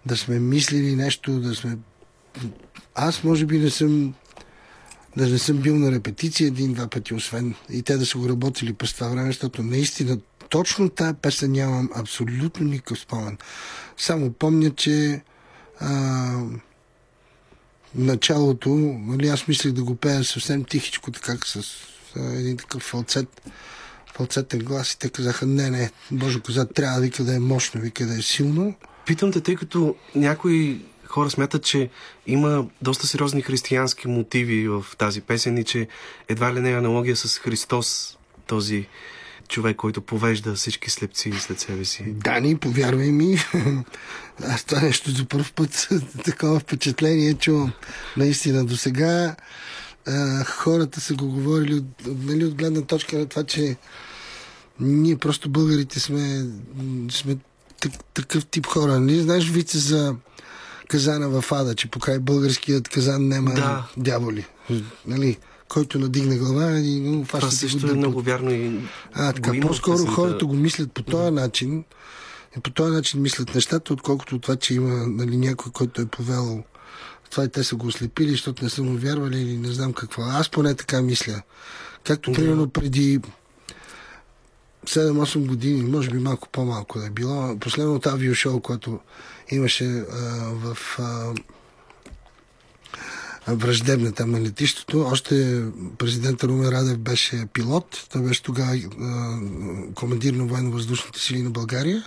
да сме мислили нещо, да сме... Аз може би не съм, да не съм бил на репетиция един-два пъти, освен и те да са го работили през това време, защото наистина точно тая песен нямам абсолютно никакъв спомен. Само помня, че а... началото, нали, аз мислех да го пея съвсем тихичко, така с един такъв фалцет, фалцетен глас, и те казаха: не, не, Божо каза, трябва, вика, да е мощно, вика, да е силно. Питам те, тъй като някои хора смятат, че има доста сериозни християнски мотиви в тази песен и че едва ли не е аналогия с Христос, този човек, който повежда всички слепци след себе си. Да, ни, повярвай ми. Аз това нещо за първ път такова впечатление чувам. Наистина, до сега хората са го говорили от, нали, от гледна точка на това, че ние просто българите сме, сме так, такъв тип хора. Нали? Знаеш вица за казана в Ада, че покрай българският казан няма да. Дяволи. Нали? Който надигне глава и ну, фаща да се го дърпат. Това също е много вярно и... А, така, по-скоро хората го мислят по този да. начин. И по този начин мислят нещата, отколкото това, че има, нали, някой, който е повел. Това и те са го ослепили, защото не са му вярвали или не знам какво. Аз поне така мисля. Както примерно преди седем-осем години, може би малко по-малко да е било, последното авиошоу, което имаше а, в а, Враждебна, там на летището, още президентът Румен Радев беше пилот, той беше тогава а, командир на военно-въздушните сили на България.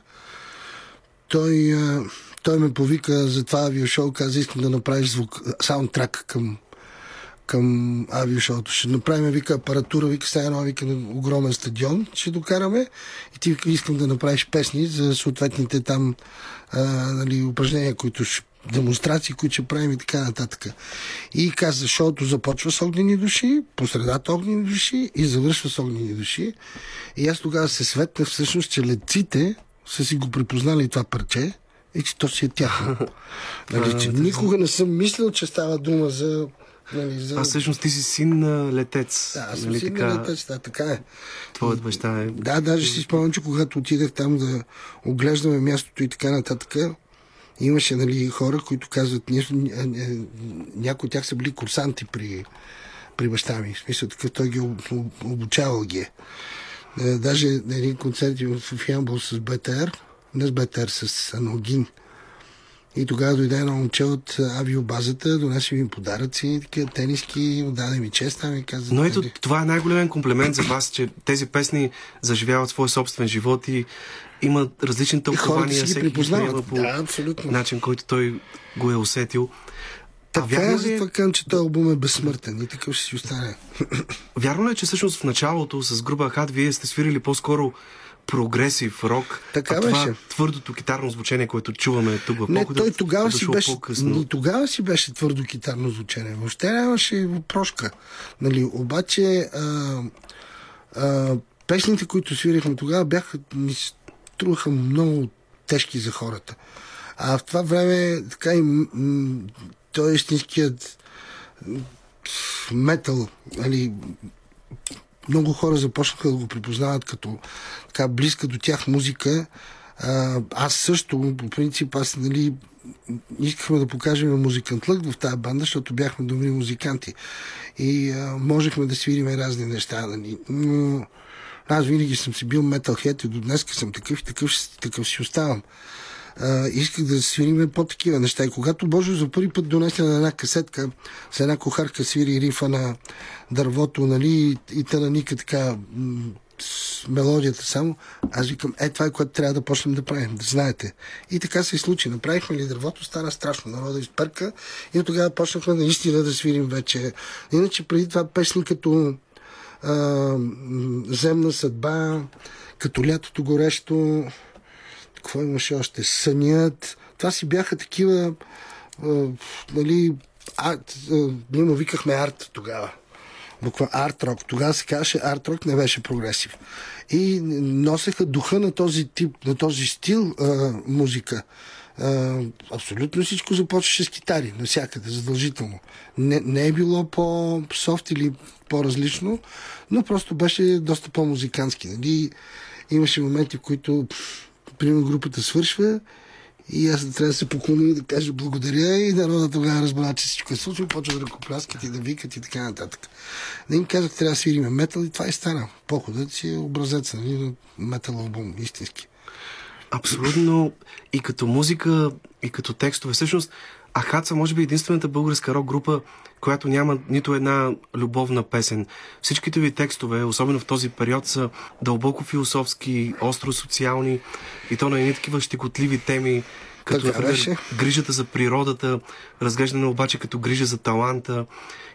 Той... А, Той ме повика за това авиошоу, каза: искам да направиш звук, саундтрак към, към авиошоуто. Ще направим, вика, апаратура, вика, сега едно, вика, огромен стадион ще докараме и ти, вика, искам да направиш песни за съответните там а, нали, упражнения, които ще, демонстрации, които ще правим и така нататък. И каза: шоуто започва с огнени души, посредата огнени души и завършва с огнени души. И аз тогава се светнах всъщност, че летците са си го припознали това парче. И че то си е тяхно. Нали, че никога не съм мислил, че става дума за... Нали, за... А всъщност ти си син на летец. Да, аз съм нали, син така... на летец, да, така е. Твоят баща е... Да, даже си спомням, че когато отидах там да оглеждаме мястото и така нататък, имаше, нали, хора, които казват... Някои от тях са били курсанти при, при баща ми. В смисъл, така той ги обучавал ги. Даже на един концерт в Ямбол с Б Т Р... не с Б Т Р, с Аналгин. И тогава дойде едно момче от авиобазата, донесе ми подаръци, такива тениски, даде ми чест. Ми каза, но ето, дали... това е най-голям комплимент за вас, че тези песни заживяват своя собствен живот и имат различни тълкования, всеки ги приема по да, начин, който той го е усетил. Така е, за това към, че този албум е безсмъртен и такъв ще си остане. Вярно ли е, че всъщност в началото с група Ахат вие сте свирили по-скоро прогресив рок, така, а това беше твърдото китарно звучение, което чуваме тук в похода? Не, той тогава си беше, но тогава си беше твърдо китарно звучение. Въобще нямаше прошка. Нали, обаче а, а, песните, които свирихме тогава, бяха, ми струваха много тежки за хората. А в това време така и м- м- той е истинският метал, нали, много хора започнаха да го припознават като така близка до тях музика, А, аз също, по принцип, аз, нали, искахме да покажем музикант лък в тази банда, защото бяхме добри музиканти. И а, можехме да свирим разни неща. Нали. Но аз винаги съм си бил металхед и до днес съм такъв и такъв, такъв си оставам. Uh, исках да свирим по-такива неща. И когато Божо за първи път донесе на една касетка, с една кухарка свири рифа на дървото, нали, и те наника така м- с мелодията само, аз викам, е, това е което трябва да почнем да правим, да знаете. И така се и случи. Направихме ли дървото, стана страшно, народа изпърка и от тогава почнахме наистина да свирим вече. Иначе преди това песни като uh, Земна съдба, като Лятото горещо, какво имаше още? Сънят. Това си бяха такива, а, нали, арт, а, ние му викахме арт тогава. Буква арт-рок. Тогава се казваше арт-рок, не беше прогресив. И носеха духа на този тип, на този стил а, музика. А, абсолютно всичко започваше с китари, навсякъде, задължително. Не, не е било по-софт или по-различно, но просто беше доста по-музикански. Нали? Имаше моменти, в които примерно групата свършва и аз трябва да се поклоня и да кажа благодаря и народа тогава разбра, че всичко е случило, почва да ръкопляскат и да викат и така нататък. Да им казах, трябва да свириме метал и това и стана. Походът си е образец, нали, на метал албум, истински. Абсолютно и като музика, и като текстове. Всъщност Ахат са може би единствената българска рок група, която няма нито една любовна песен. Всичките ви текстове, особено в този период, са дълбоко философски, остро социални и то на едни такива щекотливи теми, като например, грижата за природата, разглеждане обаче като грижа за таланта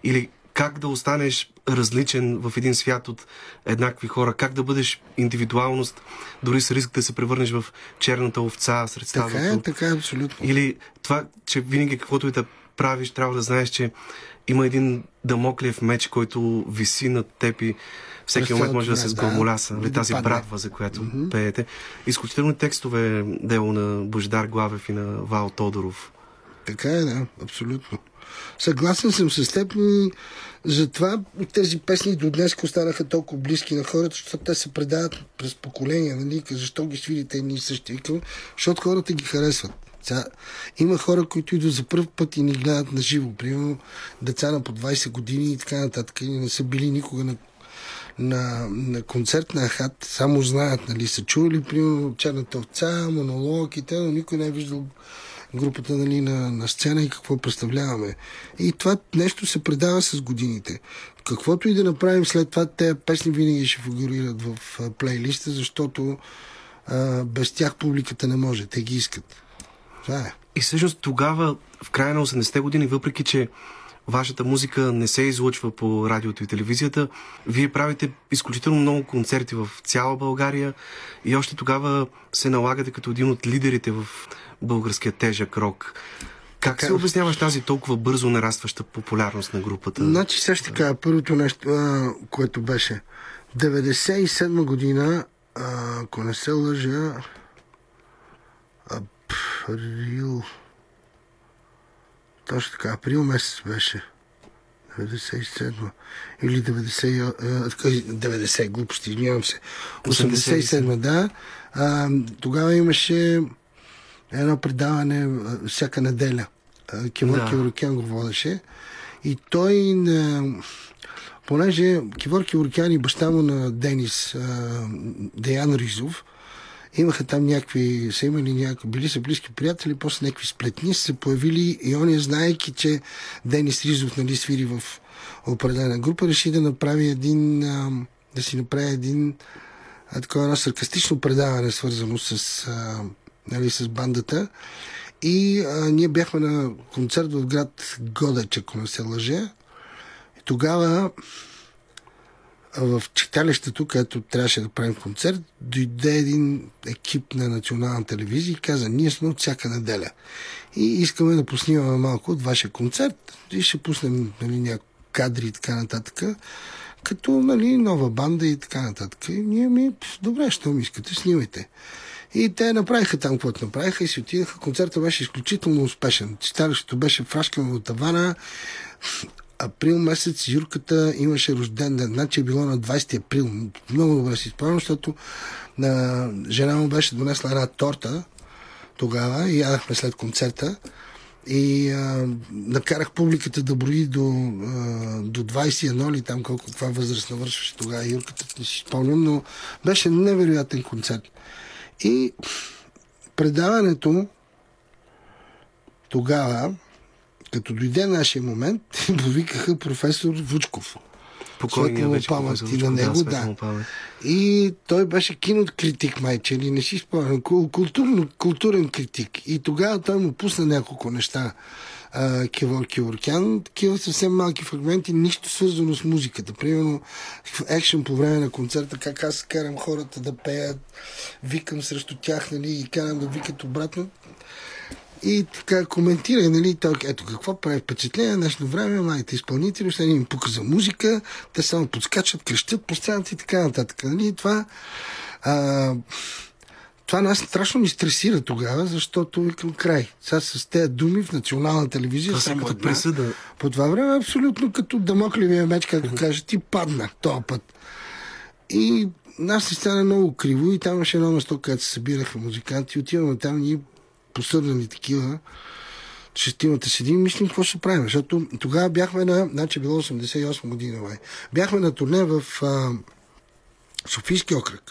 или как да останеш различен в един свят от еднакви хора, как да бъдеш индивидуалност, дори с риск да се превърнеш в черната овца сред стадото. Така е, така е, абсолютно. Или това, че винаги каквото и да правиш, трябва да знаеш, че има един дамоклев меч, който виси над теб и всеки момент може да се сгромоляса. Да, тази падне. Братва, за която mm-hmm. пеете. Изключително текстове дело на Божидар Главев и на Вал Тодоров. Така е, да, абсолютно. Съгласен съм с теб и затова тези песни до днес останаха толкова близки на хората, защото те се предават през поколения. Нали? Защо ги свирите едни и същи? Защото хората ги харесват. Ця... Има хора, които идват за първ път и ни гледат на живо. Примерно деца на по двайсет години и така нататък. И не са били никога на, на... на концерт на Ахат. Само знаят, нали, са чували, примерно Черната овца, монолог и те, но никой не е виждал групата, нали, на, на сцена и какво представляваме. И това нещо се предава с годините. Каквото и да направим след това, те песни винаги ще фигурират в плейлиста, защото а, без тях публиката не може. Те ги искат. Това е. И всъщност тогава, в края на осемдесетте години, въпреки че вашата музика не се излъчва по радиото и телевизията, вие правите изключително много концерти в цяла България и още тогава се налагате като един от лидерите в българския тежък рок. Как се обясняваш тази толкова бързо нарастваща популярност на групата? Значи, сега ще кажа първото нещо, а, което беше. деветдесет и седма година, а, ако не се лъжа, април... Точно така, април месец беше. деветдесет и седма. Или деветдесет, деветдесет глупости, извинявам се. осемдесет и седма, да. А, тогава имаше едно предаване всяка неделя. Киворки Урокян го водеше. И той, понеже Киворки Урокян и баща му на Денис, Деян Ризов, имаха там някакви, са имали някакви, били са близки приятели, после някакви сплетни са появили и он, знаейки, че Денис Ризов, нали, свири в определена група, реши да направи един, да си направи един такова саркастично предаване, свързано с, нали, с бандата. И а, ние бяхме на концерт в град Годеч, ако не се лъжа. И тогава в читалището, където трябваше да правим концерт, дойде един екип на национална телевизия и каза, ние сме от всяка неделя и искаме да поснимаме малко от вашия концерт и ще пуснем, нали, някакви кадри и така нататък, като, нали, нова банда и така нататък. И ние ми, добре, що ми искате, снимайте. И те направиха там, каквото направиха и си отидаха. Концертът беше изключително успешен. Читалището беше фрашкано от тавана. април месец Юрката имаше рожден ден, значи е било на двайсети април. Много добре си спомням, защото на жена му беше донесла една торта тогава и ядахме след концерта. И а, накарах публиката да брои до, а, до двайсет и едно или там колко, каква възраст навършваше тогава Юрката, не си спомням, но беше невероятен концерт. И предаването тогава, като дойде нашия момент, повикаха професор Вучков. Покойния вече памет на него, да. И той беше кинокритик, майче, или не си спомням, културно, културен критик. И тогава той му пусна няколко неща. Киворки Оркян, такива съвсем малки фрагменти, нищо свързано с музиката. Примерно екшен по време на концерта, как аз карам хората да пеят, викам срещу тях, нали, и карам да викат обратно. И така коментира, нали, той, ето какво прави впечатление, днешно време, младите изпълнители, ще им показа музика, те само подскачат, крещат по сцената и така нататък. Нали, това, а, това нас страшно ни стресира тогава, защото викам край. Сега с тези думи в национална телевизия, това само една, присъда. По това време абсолютно като дамоклевия меч, както кажа, ти падна този път. И нас се стана много криво и там имаше едно место, където се събираха музиканти, отиваме там и посърнали такива, шестимата седим, мислим какво ще правим. Защото тогава бяхме на, значи било осемдесет и осма година, май. Бяхме на турне в а, Софийски окръг.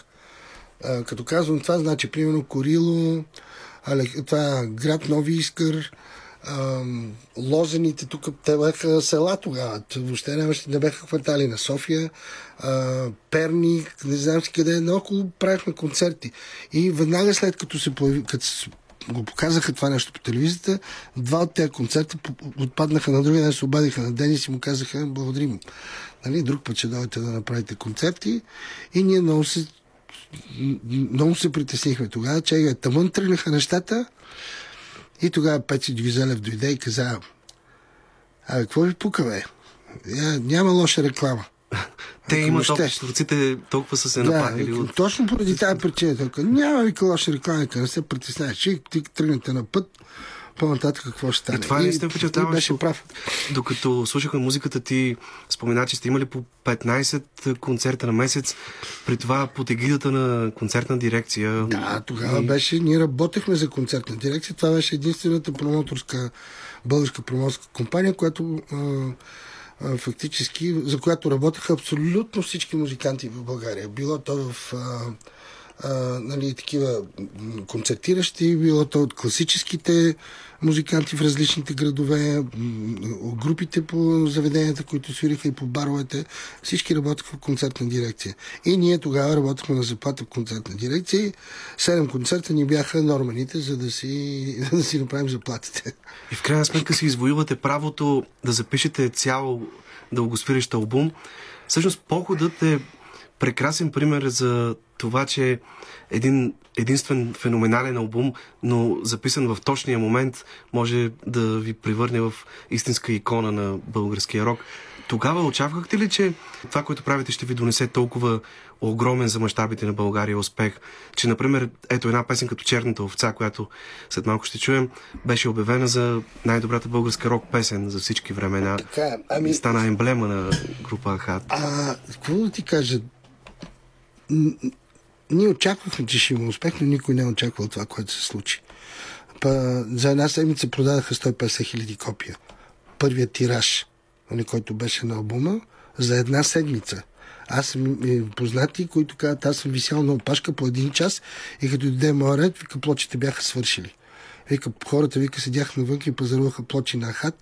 А, като казвам това, значи примерно Корило, Алек... това, град Нови Искър, а, Лозените, тук те бяха села тогава. Въобще не, не бяха квартали на София, а, Перник, не знам си къде, наоколо правихме концерти. И веднага след като се появи, като се го показаха това нещо по телевизията, два от тези концерта отпаднаха на другия ден, се обадиха на Денис и му казаха благодарим. Нали, друг път ще дойдете да направите концерти. И ние много се, много се притеснихме тогава, че тамън тръгнаха нещата и тогава Пеци Дюзелев дойде и каза: абе, какво ви пука, бе? Няма лоша реклама. Те имат обществото, толкова са се нападили. Да, от... Точно поради тази причина. Толкова. Няма ви лоша реклама, не се притесняваш. Ще тръгнете на път, по-нататък какво ще стане. И това е истина впечатляващо. Беше прав. Докато слушахме музиката ти, спомена, че сте имали по петнайсет концерта на месец, при това под егидата на Концертна дирекция. Да, тогава и... беше, ние работехме за Концертна дирекция. Това беше единствената промоторска, българска промоторска компания, която фактически, за която работеха абсолютно всички музиканти в България. Било то в а, а, нали, такива концертиращи, било то от класическите музиканти в различните градове, групите по заведенията, които свириха и по баровете, всички работеха в Концертна дирекция. И ние тогава работехме на заплата в Концертна дирекция. Седем концерта ни бяха норманите, за да си, да си направим заплатите. И в крайна сметка си извоювате правото да запишете цял дългоспиращ албум. Всъщност походът е прекрасен пример за това, че един единствен феноменален албум, но записан в точния момент, може да ви превърне в истинска икона на българския рок. Тогава очаквахте ли, че това, което правите, ще ви донесе толкова огромен за мащабите на България успех? Че, например, ето една песен като Черната овца, която след малко ще чуем, беше обявена за най-добрата българска рок песен за всички времена. Така, ами... стана емблема на група Ахат. А, какво да ти кажа? Ние очаквахме, че ще има успех, но никой не очаквал това, което се случи. Па, за една седмица продадаха сто и петдесет хиляди копия. Първият тираж, който беше на албума, за една седмица. Аз съм е, познати, които казват, аз съм висял на опашка по един час и като дойде моя ред, вика, плочите бяха свършили. Вика, хората, вика, седяха навън и пазаруваха плочи на Ахат.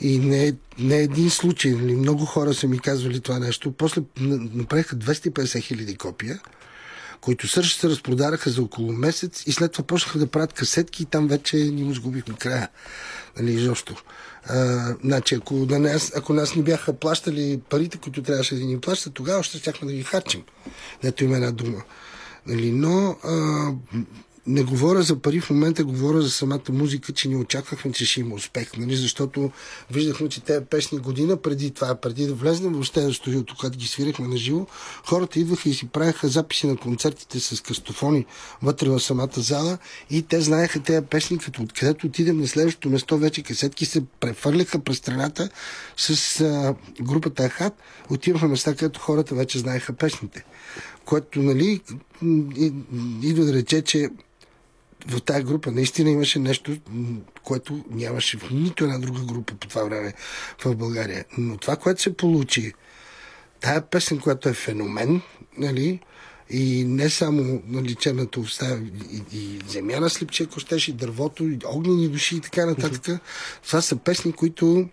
И не, не един случай. Много хора са ми казвали това нещо. После направиха двеста и петдесет хиляди копия, които също се разпродараха за около месец и след това почнаха да правят касетки и там вече ни му сгубихме края. Нали, изобщо. А, значи, ако, на нас, ако нас не бяха плащали парите, които трябваше да ни плащат, тогава още щяхме да ги харчим. Дето има една дума. Нали, но а, Не говоря за пари, в момента говоря за самата музика, че не очаквахме, че ще има успех, нали? Защото виждахме, че тези песни година преди това, преди да влезнем въобще на студиото, когато ги свирихме на живо, хората идваха и си правеха записи на концертите с кастофони вътре в самата зала и те знаеха тези песни, като откъдето отидем на следващото место, вече касетки се префърляха през страната с а, групата Ахат, отиваха места, където хората вече знаеха песните. Което, нали, идва да рече, че в тази група наистина имаше нещо, което нямаше в нито една друга група по това време в България. Но това, което се получи, тая песен, която е феномен, нали, и не само наличената оставя и, и земя на слепче, ако щеш, и дървото, и огнени души и така нататък. Mm-hmm. Това са песни, които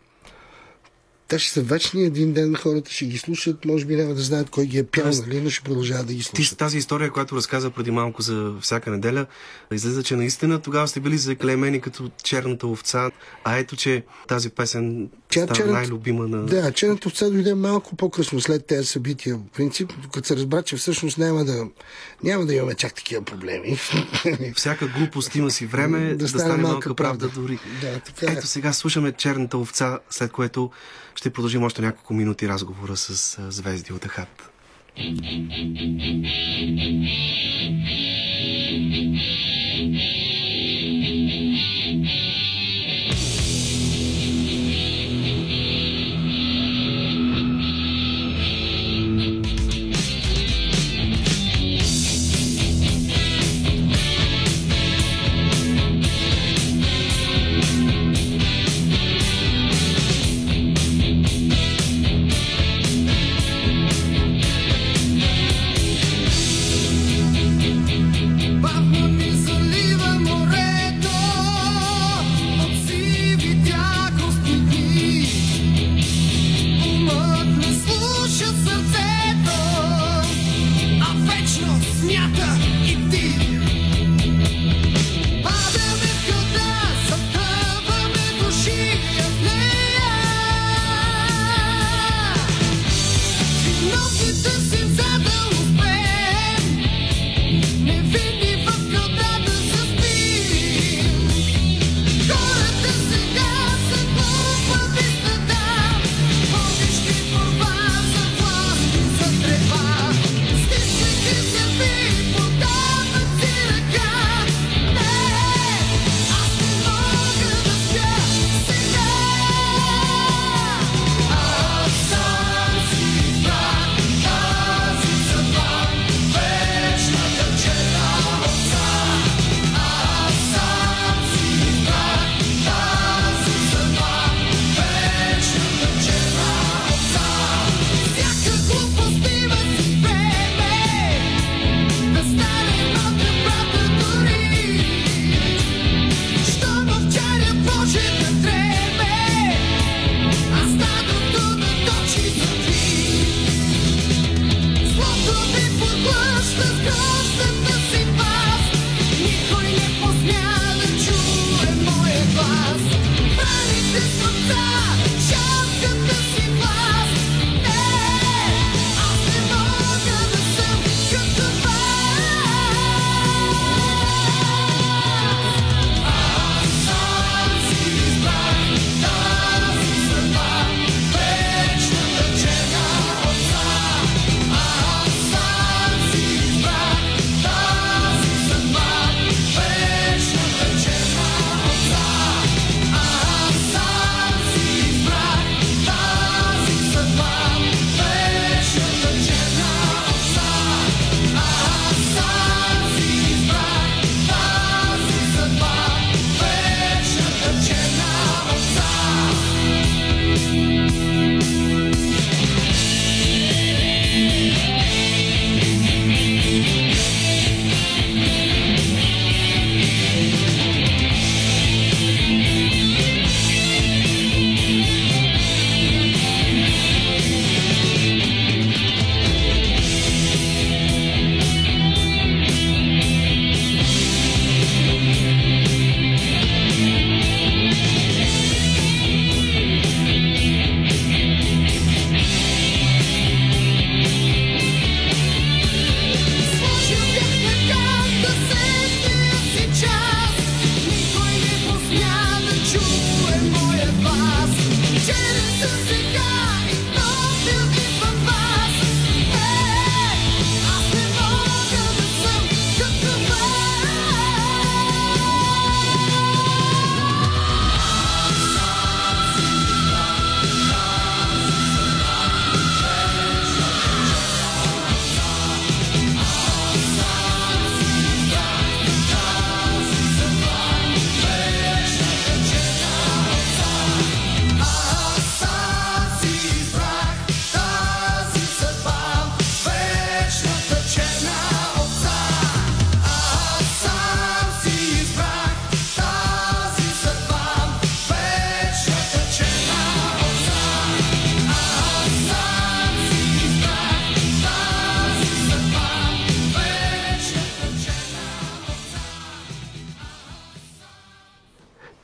те ще са вечни. Един ден хората ще ги слушат, може би няма да знаят кой ги е пял, Тоест, нали, но ще продължават да ги слушат. Ти, тази история, която разказа преди малко за всяка неделя, излиза, че наистина тогава сте били заклеймени като черната овца, а ето, че тази песен Тя, става черната, най-любима на... Да, черната овца дойде малко по-късно след тези събития. В принцип, като се разбра, че всъщност няма да, няма да имаме чак такива проблеми. Всяка глупост има си време, да стане, да стане малка, малка правда, правда дори. Да, така ето е. Сега слушаме черната овца, след което ще продължим още няколко минути разговора с звезди от Ахат. We'll be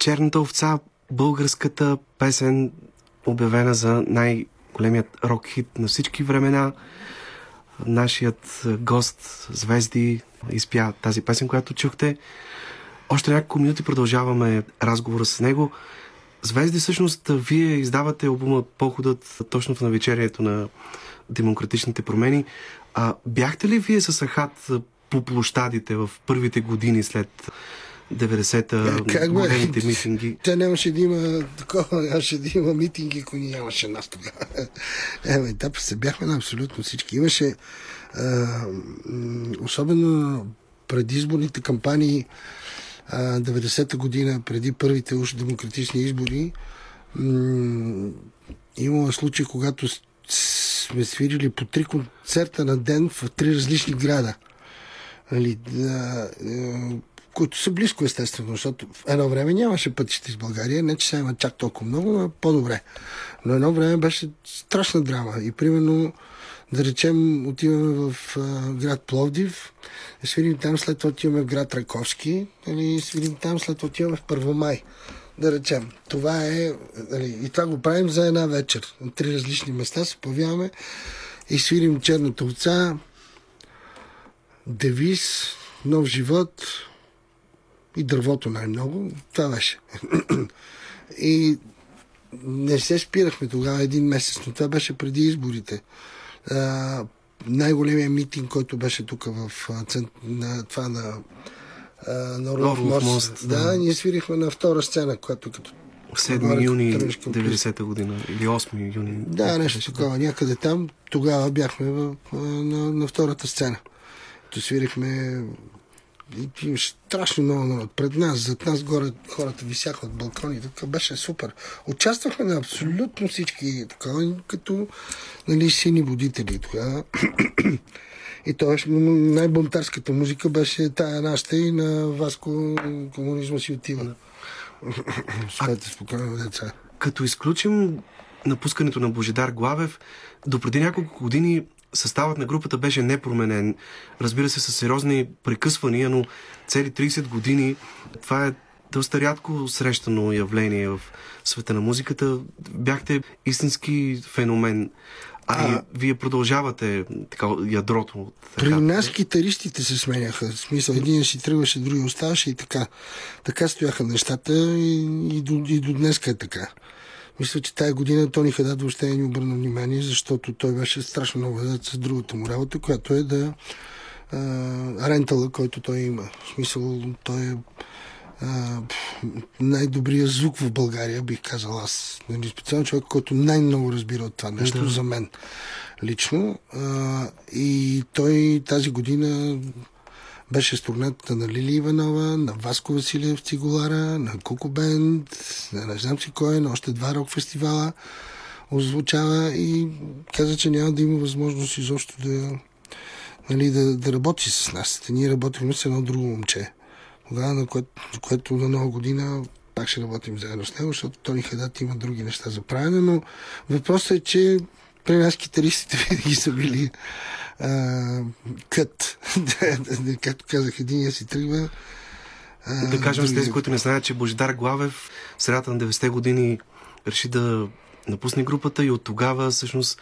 Черната овца, българската песен, обявена за най-големият рок-хит на всички времена. Нашият гост, Звезди, изпя тази песен, която чухте. Още няколко минути продължаваме разговора с него. Звезди, всъщност, вие издавате албума "Походът" точно в навечерието на демократичните промени. А бяхте ли вие с Ахат по площадите в първите години след деветдесета, големите митинги? Тя нямаше да има такова, нямаше да има митинги, които нямаше нас тогава. Еме, да, се бяхме на абсолютно всички. Имаше, а, особено предизборните кампании, а, деветдесета година, преди първите уж демократични избори, м- имало случаи, когато сме свирили по три концерта на ден в три различни града. Нали, да, които са близко, естествено, защото в едно време нямаше пътища из България, не че сега има чак толкова много, но по-добре. Но едно време беше страшна драма и примерно, да речем, отиваме в а, град Пловдив, свирим там, след това отиваме в град Раковски, нали, свирим там, след това отиваме в Първомай, да речем. Това е, нали, и това го правим за една вечер. На три различни места се появяваме и свирим Черната овца, Девиз, Нов живот и Дървото най-много. Това беше. И не се спирахме тогава един месец, но това беше преди изборите. А, най-големият митинг, който беше тук в център на това на Орлов мост. мост. Да, да, ние свирихме на втора сцена, която като седми юни деветдесета година или осми юни. Да, нещо такова. Някъде там тогава бяхме в, на, на втората сцена. То свирихме страшно много народ. Пред нас, зад нас горе хората висяха от балкони. Така беше супер. Участвахме на абсолютно всички, така, като, нали, сини будители. Тогава. И това най-бунтарската музика беше тая нашата и на Васко "Комунизма си отива". Спайте спокойно, деца. Като изключим напускането на Божидар Главев, допреди няколко години съставът на групата беше непроменен. Разбира се, с сериозни прекъсвания, но цели трийсет години. Това е доста рядко срещано явление в света на музиката. Бяхте истински феномен. А, а вие продължавате така, ядрото. Така. При нас китаристите се сменяха. В смисъл, един си тръгваше, другия оставаше и така. Така стояха нещата и, и, до, и до днеска е така. Мисля, че тая година Тони Хадат въобще не ни обърна внимание, защото той беше страшно много задат с другата му работа, която е да а, рентала, който той има. В смисъл, той е а, най-добрия звук в България, бих казал аз. Специално човек, който най-много разбира от това нещо, да, за мен лично. А, и той тази година беше с турнета на Лили Иванова, на Васко Василев Цигулара, на Куко Бенд, на не знам си кой, на още два рок фестивала озвучава и каза, че няма да има възможност изобщо да, нали, да, да работи с нас. Ние работихме с едно друго момче, тогава, на кое, което на нова година пак ще работим заедно с него, защото Тони Хадат има други неща за правене, но въпросът е, че при нас китаристите винаги са били а, кът. Както казах, единия си тръгва. А, да кажем с тези, които не знаят, че Божидар Главев в средата на деветдесетте години реши да напусне групата и от тогава всъщност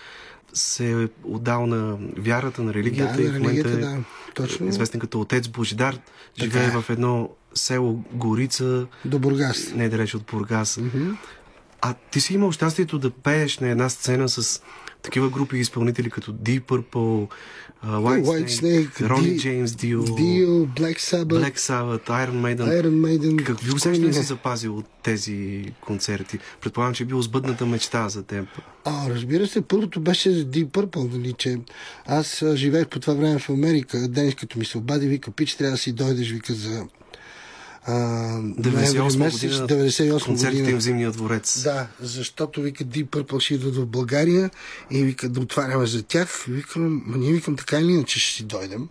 се е отдал на вярата, на религията, да, и в момента религията, е, да, точно, известен като отец Божидар. Така живее е в едно село Горица. До Бургас. Не е далеч от Бургас. Mm-hmm. А ти си имал щастието да пееш на една сцена с такива групи изпълнители като Deep Purple, uh, Whitesnake, Рони Джеймс Дио, Black Sabbath, Iron Maiden. Iron Maiden. Какви усещания си запазил от тези концерти? Предполагам, че е била сбъдната мечта за теб. А, разбира се, първото беше Deep Purple, нали, че аз живеех по това време в Америка. Денис като ми се обади, вика, пич, трябва да си дойдеш, вика, за деветдесет и осма концертите в Зимния дворец. Да, защото вика Deep Purple ще идват в България и вика да отваряме за тях. Викам, ние викам така или иначе ще си дойдем.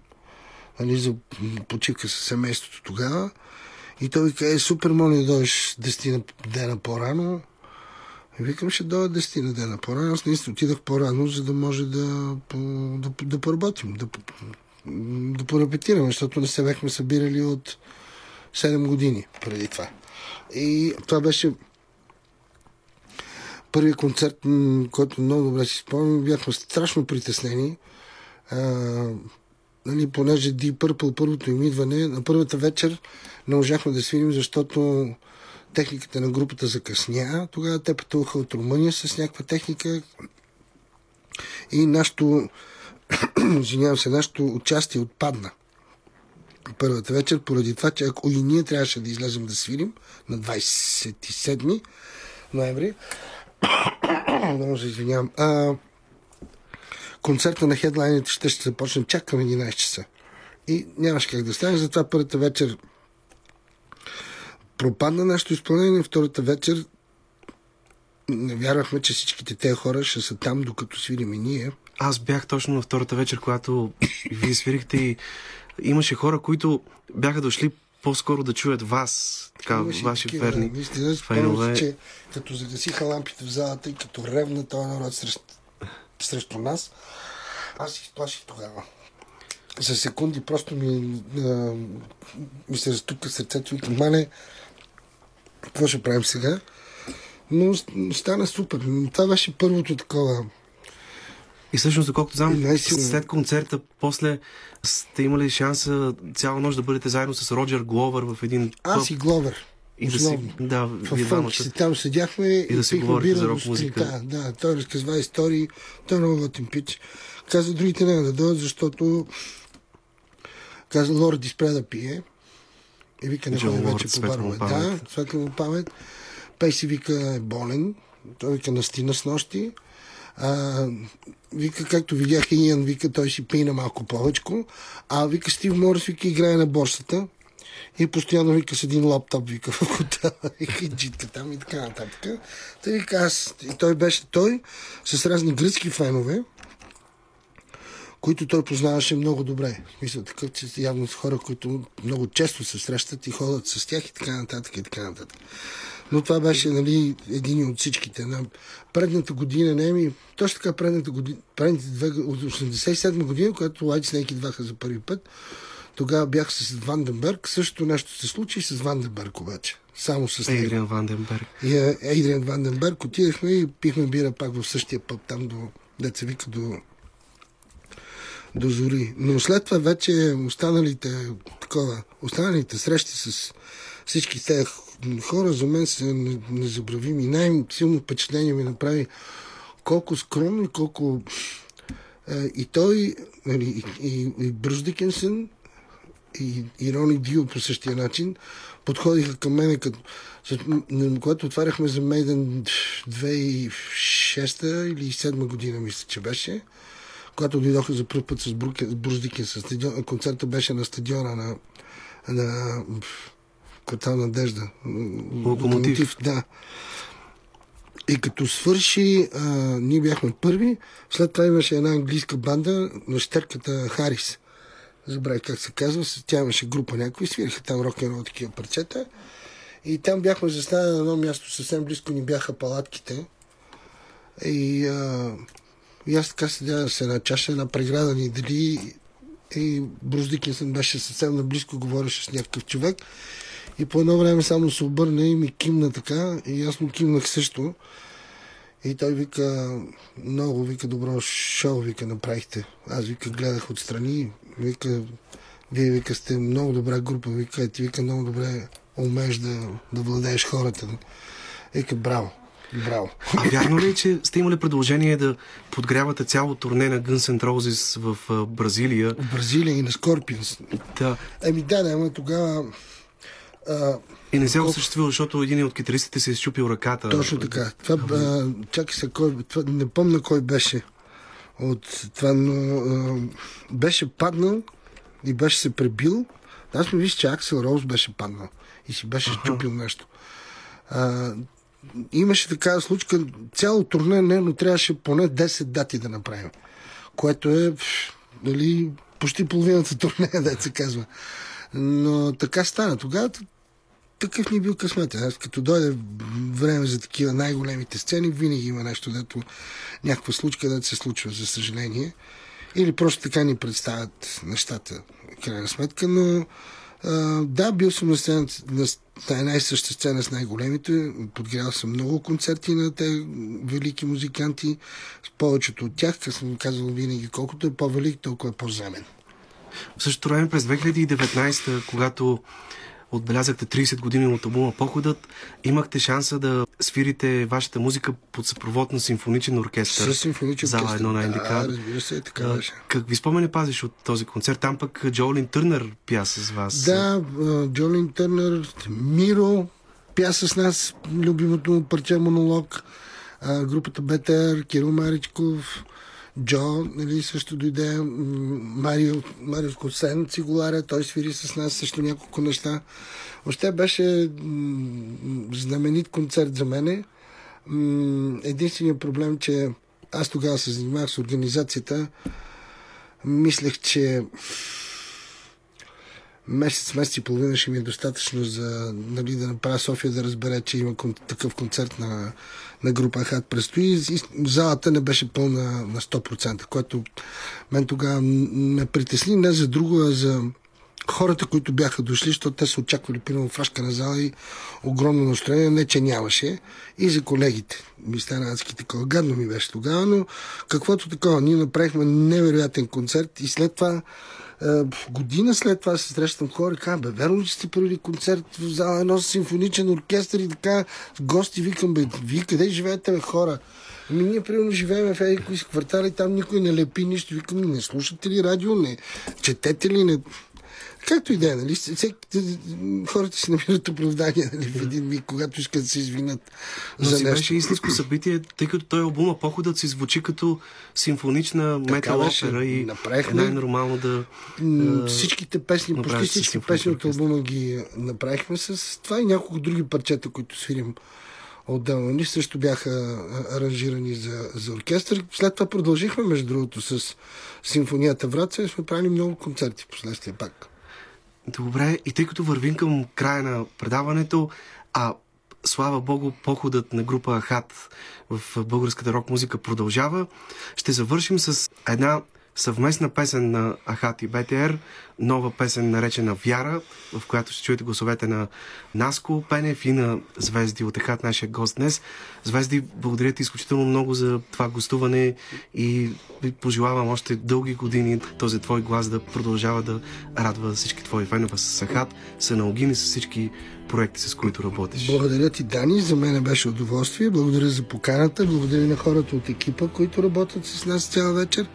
Нали, за почивка със семейството тогава. И той вика, е супер, моля да дойдеш десет дена по-рано. И викам, ще дойда десет дена по-рано. Аз наистина отидах по-рано, за да може да, да, да поработим, да, да порепетираме, защото не се бяхме събирали от седем години преди това. И това беше първият концерт, който много добре си спомням. Бяхме страшно притеснени, нали, понеже Deep Purple, първото им идване, на първата вечер не можахме да свирим, защото техниката на групата закъсня. Тогава те пътуваха от Румъния с някаква техника и нашото извинявам се, нашето участие отпадна първата вечер, поради това, че ако и ние трябваше да излезем да свирим на двадесет и седми ноември, много се извинявам, а, концерта на хедлайните ще, ще започне чак към единадесет часа. И нямаше как да стане, затова първата вечер пропадна нашето изпълнение, втората вечер не вярвахме, че всичките тези хора ще са там, докато свирим и ние. Аз бях точно на втората вечер, когато вие свирихте и имаше хора, които бяха дошли по-скоро да чуят вас, така, имаше ваши такива, верни да, фенове. Че като загасиха лампите в залата и като ревна този народ срещу, срещу нас, аз си плаших тогава. За секунди просто ми, а, ми се разтупка сърцето и към мане, какво ще правим сега? Но стана супер. Това беше първото такова. И всъщност, доколкото знам, след концерта, после сте имали шанса цяла нощ да бъдете заедно с Роджер Гловер в един пъп. Аз и Гловер. И основно. Да, да, в фанките там седяхме и, и да си говорите за рок-музика. Да, да, той разказва истории. Той много готин пич. Каза, другите няма да дойдат, защото каза, Лорди спря да пие. И вика, не ходи вече по барове. Да, светла му памет. Пей си, вика, е болен. Той вика, настина с нощи. А, вика, както видях Иан, вика, той си пина малко повечко, а вика, Стив Морис, вика, играе на борсата и постоянно вика с един лаптоп, вика, в кота, вика, джитка там и така нататък. Та вика, аз, и той беше той, с разни гръцки фенове, които той познаваше много добре. Мисля, такъв, че явно са хора, които много често се срещат и ходят с тях и така нататък и така нататък. Но това беше, нали, един от всичките. На предната година, не ми, точно така предната година, предните две, от осемдесет и седма година, когато Whitesnake идваха за първи път, тогава бях с Ванденберг, също нещо се случи и с Ванденберг обаче. Само с него. Ейдриан Ванденберг. Ейдриан Ванденберг, отидахме и пихме бира пак в същия пъп, там до деца вика, до до зори. Но след това вече останалите, такова, останалите срещи с всички тези хора за мен са незабравими. Най-силно впечатление ми направи колко скромно и колко е, и той, и, и, и Брюс Дикинсън, и, и Рони Дио по същия начин подходиха към мене, като, когато отваряхме за Мейден две хиляди и шеста или две хиляди и седма година, мисля, че беше, когато дойдоха за първ път с Брюс Дикинсън. Концерта беше на стадиона на, на Квартал Надежда. Локомотив. Да. И като свърши, а, ние бяхме първи. След това имаше една английска банда на щерката Харис. Забравя как се казва. Тя имаше група някои. Свириха там рок-н-рол такива парчета. И там бяхме застанали на едно място. Съвсем близко ни бяха палатките. И, а, и аз така седя с една чаша, една преграда ни дали. И Брюс Дикинсън беше съвсем наблизко, говореше с някакъв човек. И по едно време само се обърна и ми кимна така. И аз му кимнах също. И той вика, много, вика, добро шоу, вика, направихте. Аз, вика, гледах отстрани. Вика, вие, вика, сте много добра група. Вика, и ти, вика, много добре умееш да, да владееш хората. Вика, браво, браво. А вярно ли, че сте имали предложение да подгрявате цяло турне на Guns N' Roses в Бразилия? В Бразилия и на Scorpions. Да. Еми да, да, ама тогава... А, и не се колко... осъществил, защото един от китаристите се изчупил ръката. Точно така. Това, а, чакай се, кой, това, не помня кой беше от това, но а, беше паднал и беше се пребил. Аз ми виж, че Аксел Роуз беше паднал и си беше счупил нещо. А, имаше такава случка, цяло турне, не, но трябваше поне десет дати да направим, което е, нали, почти половината турне, да се казва. Но така стана. Тогава такъв ни бил късметен. Аз като дойде време за такива най-големите сцени, винаги има нещо, дето някаква случка, дето се случва, за съжаление. Или просто така ни представят нещата, крайна сметка, но А, да, бил съм на сцена, на, на една и съща сцена с най-големите. Подгрял съм много концерти на тези велики музиканти. С повечето от тях, като съм казвал винаги, колкото е по-велик, толкова е по-знамен. В същото време през две хиляди и деветнадесета, когато отбелязахте тридесет години от албума Походът, имахте шанса да свирите вашата музика под съпровод на симфоничен оркестър. С симфоничен оркестър. Зала едно на НДК. Да, разбира се, така беше. Какви спомени пазиш от този концерт? Там пък Джолин Търнър пя с вас. Да, Джолин Търнър, Миро пя с нас, любимото му парче монолог, групата Бетер, Кирил Маричков, Джо, нали, също дойде. Марио, Марио Косен, цигуларя, той свири с нас също няколко неща. Още беше м- знаменит концерт за мене. М- единственият проблем, че аз тогава се занимавах с организацията, мислех, че месец, месец и половина ще ми е достатъчно за, нали, да направя София да разбере, че има кон- такъв концерт на, на група Ахат предстои. Залата не беше пълна на сто процента, което мен тогава ме притесни не за друго, а за хората, които бяха дошли, защото те са очаквали пирам фрашка на зала и огромно настроение, не че нямаше. И за колегите. Ми стана адски такова. Гадно ми беше тогава, но каквото такова. Ние направихме невероятен концерт и след това година след това се срещам хора и казвам, бе, верно ли сте правили концерт в зала едно симфоничен оркестър и така гости, викам, бе, вие къде живеете, бе, хора? Ами ние, примерно, живеем в едикои си квартали, там никой не лепи нищо, викам, не слушате ли радио, не четете ли, не... Както и да е, нали? Хората си намират оправдание, нали, в един миг, когато искат да се извинят за нещо. Но си беше истинско събитие, тъй като той албума Походът си звучи като симфонична метал опера и направихме... е най-нормално да... Всичките песни, почти всички песни от албума ги направихме с това и няколко други парчета, които свирим отделно. Ни също бяха аранжирани за, за оркестър. След това продължихме, между другото, с симфонията Враца и сме правили много концерти последствие пак. Добре, и тъй като вървим към края на предаването, а слава богу, походът на група Ахат в българската рок-музика продължава, ще завършим с една съвместна песен на Ахат и БТР, нова песен наречена Вяра, в която ще чуете гласовете на Наско Пенев и на Звезди от Ахат, нашия гост днес. Звезди, благодаря ти изключително много за това гостуване и пожелавам още дълги години този твой глас да продължава да радва всички твои фенове с Ахат, с аналогини, с всички проекти, с които работиш. Благодаря ти, Дани, за мен беше удоволствие. Благодаря за поканата, благодаря на хората от екипа, които работят с нас цял вечер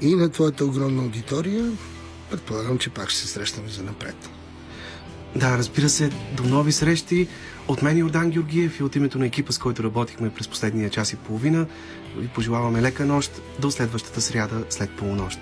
и на твоята огромна аудитория. Предполагам, че пак ще се срещаме за напред. Да, разбира се, до нови срещи. От мен Йордан Георгиев и от името на екипа, с който работихме през последния час и половина, ви пожелаваме лека нощ до следващата сряда след полунощ.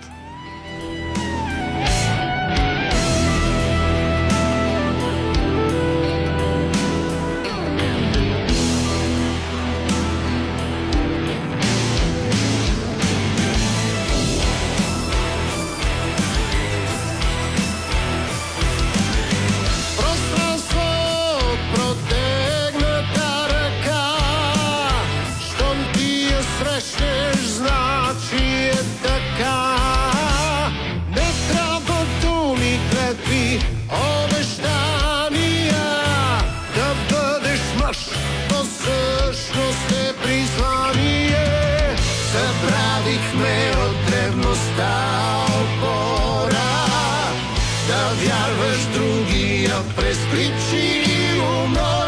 Вярваш другия през причини умора.